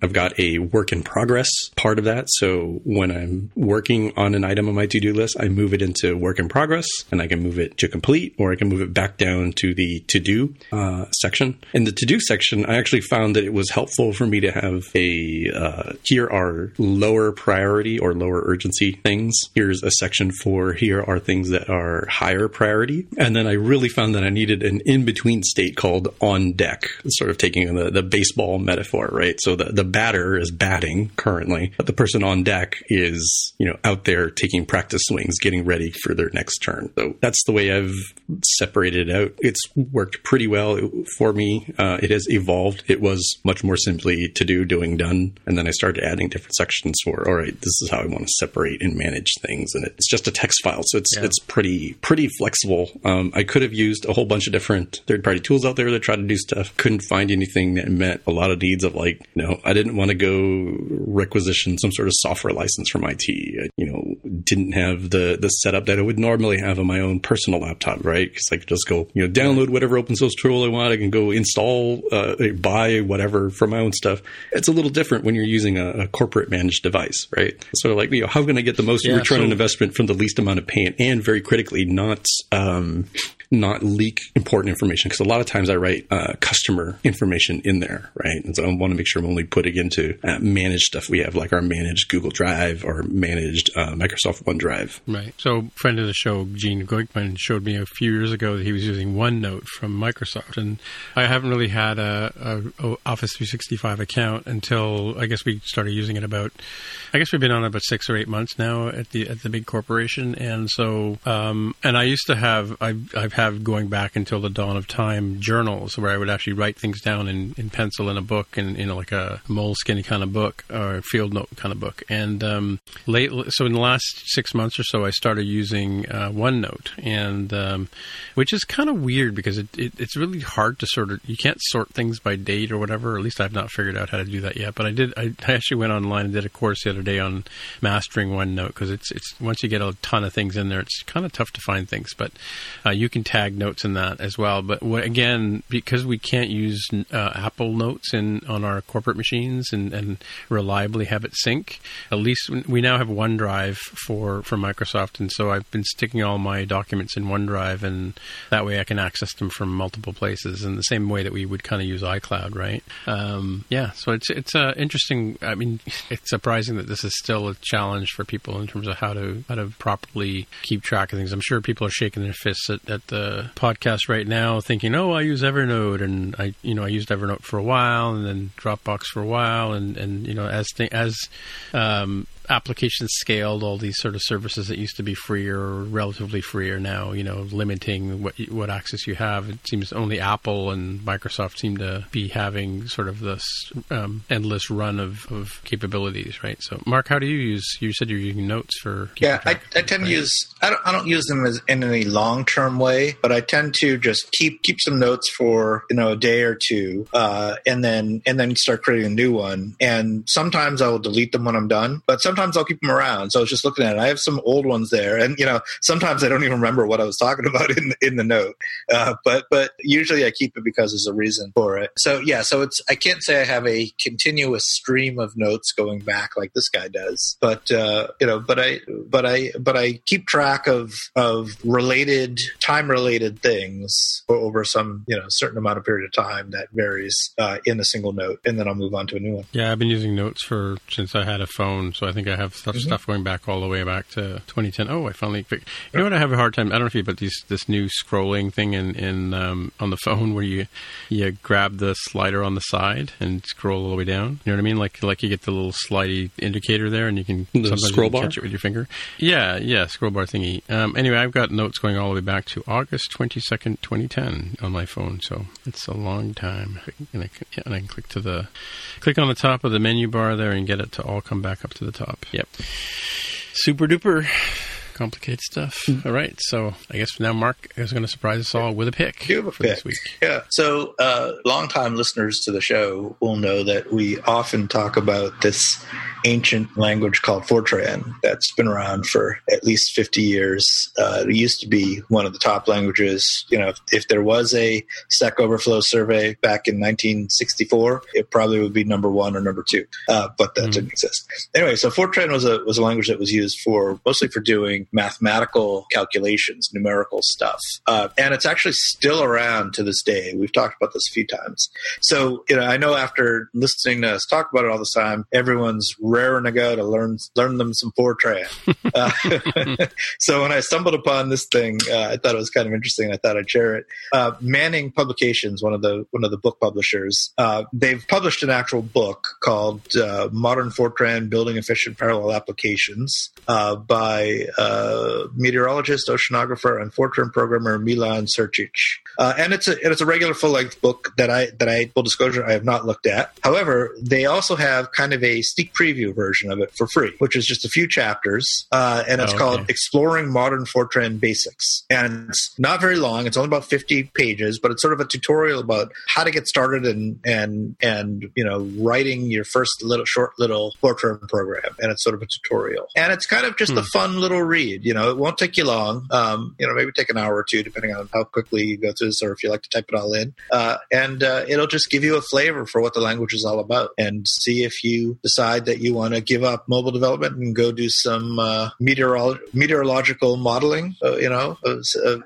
I've got a work in progress part of that. So when I'm working on an item on my to-do list, I move it into work in progress and I can move it to complete, or I can move it back down to the to-do section. In the to-do section, I actually found that it was helpful for me to have a, here are lower priority or lower urgency things. Here's a section for here are things that are higher priority. And then I really found that I needed an in-between state called on deck. Sort of taking the baseball metaphor, right? So the batter is batting currently, but the person on deck is, you know, out there taking practice swings, getting ready for their next turn. So that's the way I've separated it out. It's worked pretty well for me. It has evolved. It was much more simply to do, doing, done. And then I started adding different sections for, all right, this is how I want to separate and manage things. And it's just a text file. So it's pretty flexible. I could have used a whole bunch of different third-party tools out there that try to do stuff. Couldn't find anything that met a lot of needs of like, you know, I didn't want to go requisition some sort of software license from IT. I, you know, didn't have the setup that I would normally have on my own personal laptop, right? Because I could just go, you know, download whatever open source tool I want. I can go install, buy whatever for my own stuff. It's a little different when you're using a corporate managed device, right? So like, you know, how can I get the most return on investment from the least amount of pain? And very critically, not leak important information. Because a lot of times I write customer information in there, right? And so I want to make sure I'm only putting into managed stuff we have, like our managed Google Drive or managed Microsoft OneDrive. Right. So friend of the show, Gene Glickman, showed me a few years ago that he was using OneNote from Microsoft. And I haven't really had a Office 365 account until I guess we started using it about, I guess we've been on about 6 or 8 months now at the big corporation. And so, and I used to have, I've had going back until the dawn of time journals where I would actually write things down in pencil in a book and, you know, like a moleskin kind of book or a field note kind of book. And so in the last 6 months or so, I started using OneNote, and which is kind of weird because it's really hard to sort of, you can't sort things by date or whatever. Or at least I've not figured out how to do that yet. But I did. I actually went online and did a course the other day on mastering OneNote because it's once you get a ton of things in there, it's kind of tough to find things. But you can tag notes in that as well. But again, because we can't use Apple Notes on our corporate machines and reliably have it sync, at least we now have OneDrive for Microsoft. And so I've been sticking all my documents in OneDrive, and that way I can access them from multiple places in the same way that we would kind of use iCloud, right? So it's interesting. I mean, it's surprising that this is still a challenge for people in terms of how to properly keep track of things. I'm sure people are shaking their fists at the podcast right now thinking, oh, I use Evernote, and I used Evernote for a while and then Dropbox for a while. And you know, as applications scaled, all these sort of services that used to be free or relatively free are now, you know, limiting what access you have. It seems only Apple and Microsoft seem to be having sort of this endless run of capabilities, right? So, Mark, how do you use? You said you're using notes for. Yeah, I tend to use. I don't use them as in any long-term way, but I tend to just keep some notes for, you know, a day or two, and then start creating a new one. And sometimes I will delete them when I'm done, but sometimes I'll keep them around. So I was just looking at it. I have some old ones there. And, you know, sometimes I don't even remember what I was talking about in the note. But usually I keep it because there's a reason for it. So, I can't say I have a continuous stream of notes going back like this guy does. But, you know, but I keep track of time-related things over some, you know, certain amount of period of time that varies in a single note. And then I'll move on to a new one. Yeah, I've been using notes since I had a phone. So I think think I have stuff going back all the way back to 2010. Oh, I finally figured. You know what? I have a hard time. I don't know if you, but this new scrolling thing in on the phone where you grab the slider on the side and scroll all the way down. You know what I mean? Like you get the little slidey indicator there, and you can sometimes scroll bar? Catch it with your finger. Yeah, scroll bar thingy. Anyway, I've got notes going all the way back to August 22nd, 2010 on my phone. So it's a long time, and I can click on the top of the menu bar there and get it to all come back up to the top. Yep. Super duper complicated stuff. All right. So I guess now Mark is going to surprise us all with a pick for this week. Yeah. So longtime listeners to the show will know that we often talk about this ancient language called Fortran that's been around for at least 50 years. It used to be one of the top languages. You know, if there was a Stack Overflow survey back in 1964, it probably would be number one or number two, but that didn't exist. Anyway, so Fortran was a language that was used mostly for doing mathematical calculations, numerical stuff. And it's actually still around to this day. We've talked about this a few times. So, you know, I know after listening to us talk about it all this time, everyone's raring to go to learn them some Fortran. So when I stumbled upon this thing, I thought it was kind of interesting. I thought I'd share it. Manning Publications, one of the book publishers, they've published an actual book called Modern Fortran: Building Efficient Parallel Applications by meteorologist, oceanographer, and Fortran programmer Milan Sertic. And it's a regular full-length book that I full disclosure I have not looked at. However, they also have kind of a sneak preview version of it for free, which is just a few chapters, and it's called Exploring Modern Fortran Basics. And it's not very long. It's only about 50 pages, but it's sort of a tutorial about how to get started and you know, writing your first short little Fortran program. And it's sort of a tutorial. And it's kind of just a fun little read. You know, it won't take you long. You know, maybe take an hour or two, depending on how quickly you go through this or if you like to type it all in. And it'll just give you a flavor for what the language is all about and see if you decide that you want to give up mobile development and go do some meteorological modeling,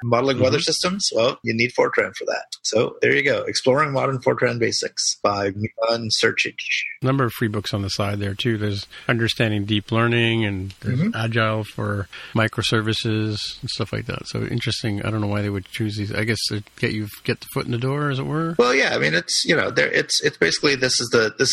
modeling weather systems. Well, you need Fortran for that. So there you go. Exploring Modern Fortran Basics by Milan Sertic. A number of free books on the side there, too. There's Understanding Deep Learning and there's Agile for Microservices and stuff like that. So interesting. I don't know why they would choose these. I guess to get the foot in the door, as it were. Well, yeah. I mean, it's, you know, it's basically this is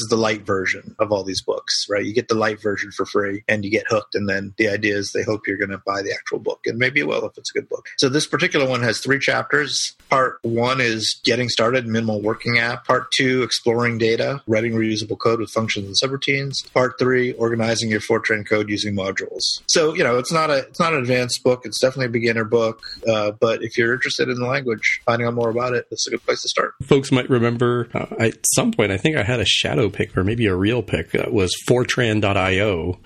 the light version of all these books, right? You get the light version for free and you get hooked. And then the idea is they hope you're going to buy the actual book. And maybe you will if it's a good book. So this particular one has 3 chapters. Part 1 is Getting Started, Minimal Working App. Part 2, Exploring Data, Writing Reusable Code with Functions and Subroutines. Part 3, Organizing Your Fortran Code Using Modules. So, you know, it's not an advanced book. It's definitely a beginner book. But if you're interested in the language, finding out more about it, that's a good place to start. Folks might remember at some point, I think I had a shadow pick or maybe a real pick that was Fortran.io.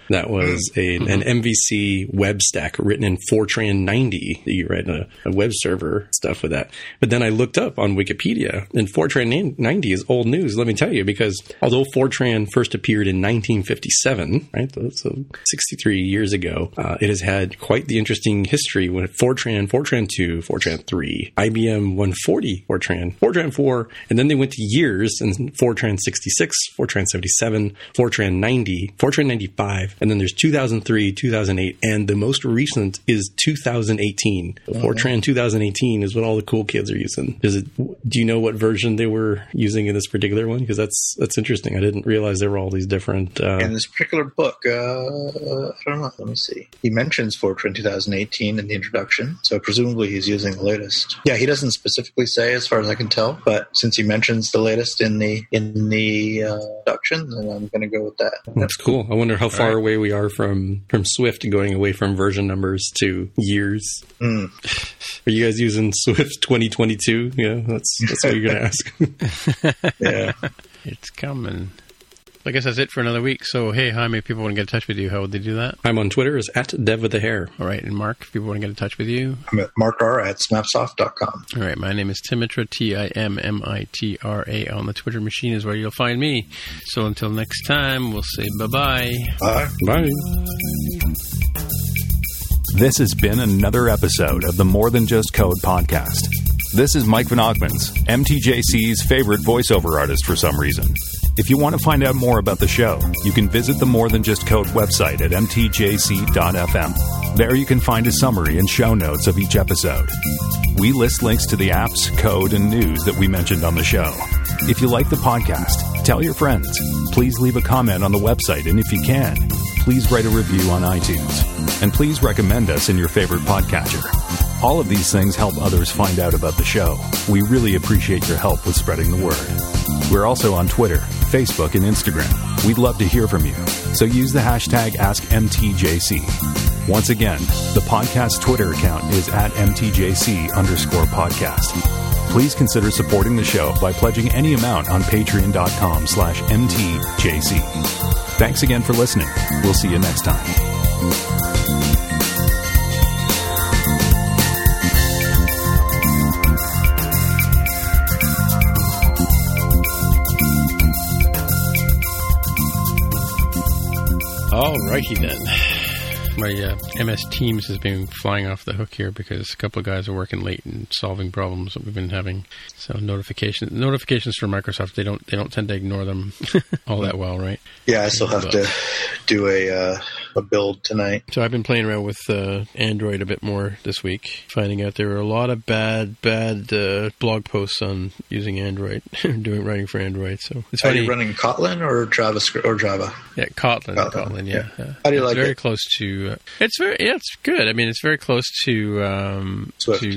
That was an MVC web stack written in Fortran 90. You read a web server stuff with that. But then I looked up on Wikipedia, and Fortran 90 is old news, let me tell you, because although Fortran first appeared in 1957, right, so 63 years ago, it has had quite the interesting history with Fortran, Fortran 2, Fortran 3, IBM 140 Fortran, Fortran 4, and then they went to years, and Fortran 66, Fortran 77, Fortran 90, Fortran 95, and then there's 2003, 2008, and the most recent is 2018. Fortran 2018 is what all the cool kids are using. Do you know what version they were using in this particular one? Because that's interesting. I didn't realize there were all these different... in this particular book, I don't know. Let me see. He mentions Fortran 2018 in the introduction, so presumably he's using the latest. Yeah, he doesn't specifically say, as far as I can tell, but since he mentions the latest in the introduction, then I'm going to go with that. That's cool. I wonder how far away we are from Swift going away from version numbers to years. Are you guys using Swift 2022? Yeah, that's what you're going to ask. Yeah. It's coming. I guess that's it for another week. So, hey, Jaime, if people want to get in touch with you, how would they do that? I'm on Twitter as @devwiththehair. All right. And Mark, if people want to get in touch with you? I'm at markr @snapsoft.com. All right. My name is Tim Itter, Timmitra, on the Twitter machine is where you'll find me. So until next time, we'll say bye-bye. Bye. Bye. This has been another episode of the More Than Just Code podcast. This is Mike Van Ogmans, MTJC's favorite voiceover artist for some reason. If you want to find out more about the show, you can visit the More Than Just Code website at mtjc.fm. There you can find a summary and show notes of each episode. We list links to the apps, code, and news that we mentioned on the show. If you like the podcast, tell your friends. Please leave a comment on the website, and if you can, please write a review on iTunes. And please recommend us in your favorite podcatcher. All of these things help others find out about the show. We really appreciate your help with spreading the word. We're also on Twitter, Facebook, and Instagram. We'd love to hear from you, so use the hashtag AskMTJC. Once again, the podcast Twitter account is at MTJC_podcast. Please consider supporting the show by pledging any amount on patreon.com/MTJC. Thanks again for listening. We'll see you next time. Alrighty then. My MS Teams has been flying off the hook here because a couple of guys are working late and solving problems that we've been having. So notifications from Microsoft, they don't tend to ignore them all that well, right? Yeah, I still have to do a build tonight. So I've been playing around with Android a bit more this week, finding out there are a lot of bad blog posts on using Android, writing for Android. So it's funny. Are you running Kotlin or JavaScript or Java? Yeah, Kotlin. Yeah. How do you like it? Very close to. It's good. I mean, it's very close to Swift.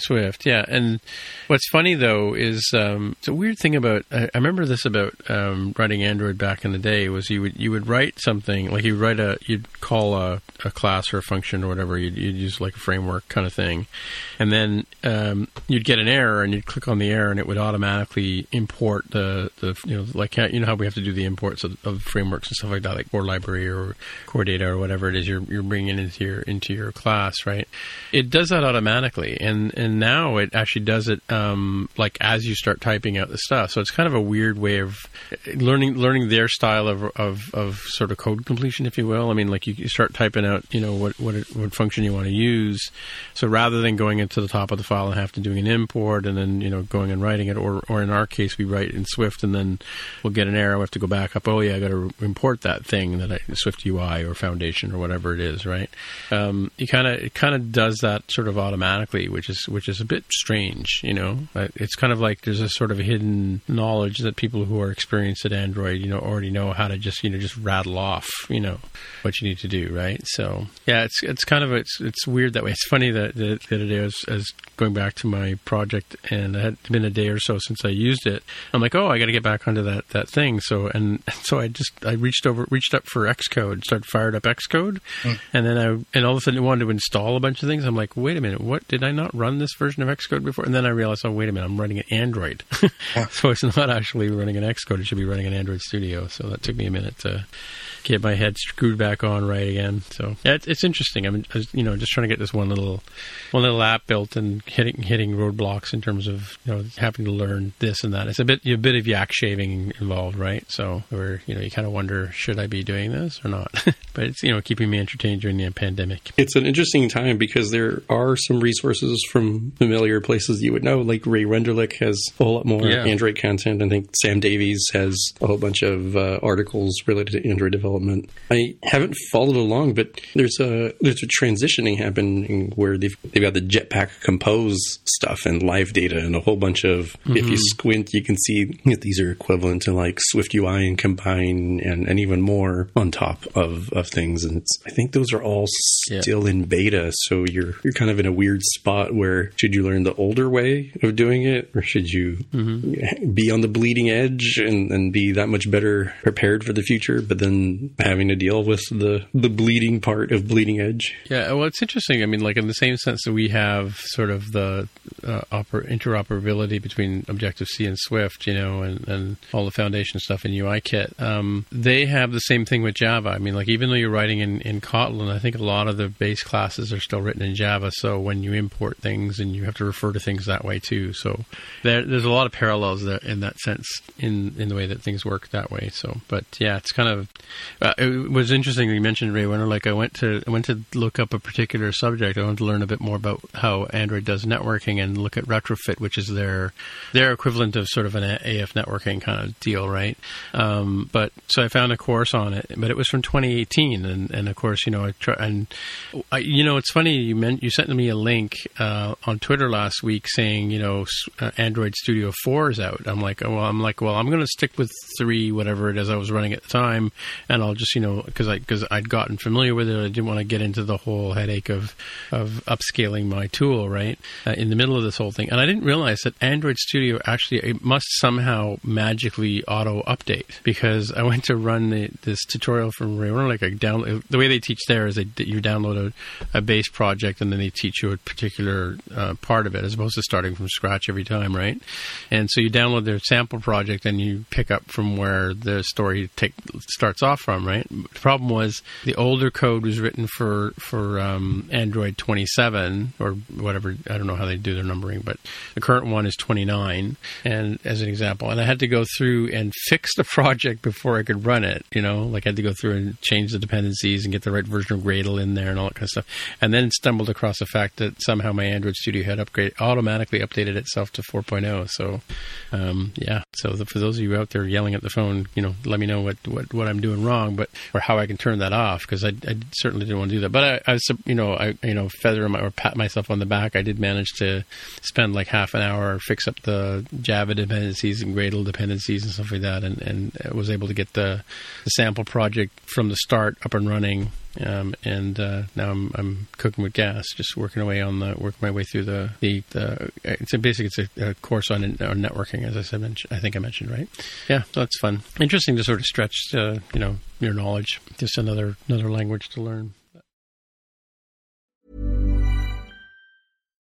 Swift. Yeah, and what's funny though is it's a weird thing about. I remember this about writing Android back in the day was you would write something like you'd call a class or a function or whatever. You'd use like a framework kind of thing. And then you'd get an error and you'd click on the error and it would automatically import the like, you know how we have to do the imports of frameworks and stuff like that, like core library or core data or whatever it is you're bringing into your class, right? It does that automatically. And now it actually does it like as you start typing out the stuff. So it's kind of a weird way of learning their style of sort of code completion, if you will. I mean, like you start typing out, what function you want to use. So rather than going into the top of the file and doing an import and then, going and writing it, or in our case, we write in Swift and then we'll get an error. We have to go back up. Oh yeah, I got to import that thing Swift UI or Foundation or whatever it is, right? It kind of does that sort of automatically, which is a bit strange, It's kind of like there's a sort of hidden knowledge that people who are experienced at Android, already know how to just rattle off, what you need to do, right? So yeah, it's weird that way. It's funny that the other day I was going back to my project and it had been a day or so since I used it. I'm like, oh, I got to get back onto that thing. So I reached up for Xcode, fired up Xcode, and then and all of a sudden I wanted to install a bunch of things. I'm like, wait a minute, what did I not run this version of Xcode before? And then I realized, oh, wait a minute, I'm running an Android, so it's not actually running an Xcode. It should be running an Android Studio. So that took me a minute to get my head screwed back on right again. So yeah, it's interesting. I mean, just trying to get this one little app built and hitting roadblocks in terms of having to learn this and that. It's a bit of yak shaving involved, right? So where you kind of wonder, should I be doing this or not? But it's keeping me entertained during the pandemic. It's an interesting time because there are some resources from familiar places you would know, like Ray Renderlich has a whole lot more Android content. I think Sam Davies has a whole bunch of articles related to Android development. I haven't followed along, but there's a transitioning happening where they've got the Jetpack Compose stuff and live data and a whole bunch of, if you squint, you can see that these are equivalent to like Swift UI and Combine and even more on top of things. And I think those are all still in beta. So you're kind of in a weird spot where should you learn the older way of doing it or should you be on the bleeding edge and be that much better prepared for the future, but then having to deal with the bleeding part of bleeding edge? Yeah, well, it's interesting. I mean, like in the same sense that we have sort of the interoperability between Objective-C and Swift, and all the foundation stuff in UIKit. They have the same thing with Java. I mean, like even though you're writing in Kotlin, I think a lot of the base classes are still written in Java. So when you import things and you have to refer to things that way too. So there's a lot of parallels in that sense in the way that things work that way. So, but yeah, it's kind of It was interesting you mentioned Ray Winter. Like I went to look up a particular subject. I wanted to learn a bit more about how Android does networking and look at Retrofit, which is their equivalent of sort of an AF networking kind of deal, right? But so I found a course on it, but it was from 2018, and of course, you know, it's funny you sent me a link on Twitter last week saying, you know, Android Studio 4 is out. I'm like, well, I'm going to stick with 3, whatever it is I was running at the time, and I'll just, you know, because I'd gotten familiar with it, I didn't want to get into the whole headache of upscaling my tool, right, in the middle of this whole thing. And I didn't realize that Android Studio actually, it must somehow magically auto-update, because I went to run this tutorial from Ray Runner, the way they teach there is you download a base project and then they teach you a particular part of it, as opposed to starting from scratch every time, right? And so you download their sample project and you pick up from where the story starts off from, right? The problem was the older code was written for Android 27 or whatever. I don't know how they do their numbering, but the current one is 29, and as an example. And I had to go through and fix the project before I could run it, you know? Like I had to go through and change the dependencies and get the right version of Gradle in there and all that kind of stuff. And then stumbled across the fact that somehow my Android Studio had automatically updated itself to 4.0. So, yeah. So for those of you out there yelling at the phone, you know, let me know what I'm doing wrong, or how I can turn that off, because I certainly didn't want to do that. But I pat myself on the back. I did manage to spend like half an hour, fix up the Java dependencies and Gradle dependencies and stuff like that, and was able to get the sample project from the start up and running. And now I'm cooking with gas, just working my way through the it's a course on networking, as I said, I mentioned, right? Yeah, so that's fun. Interesting to sort of stretch, your knowledge. Just another language to learn.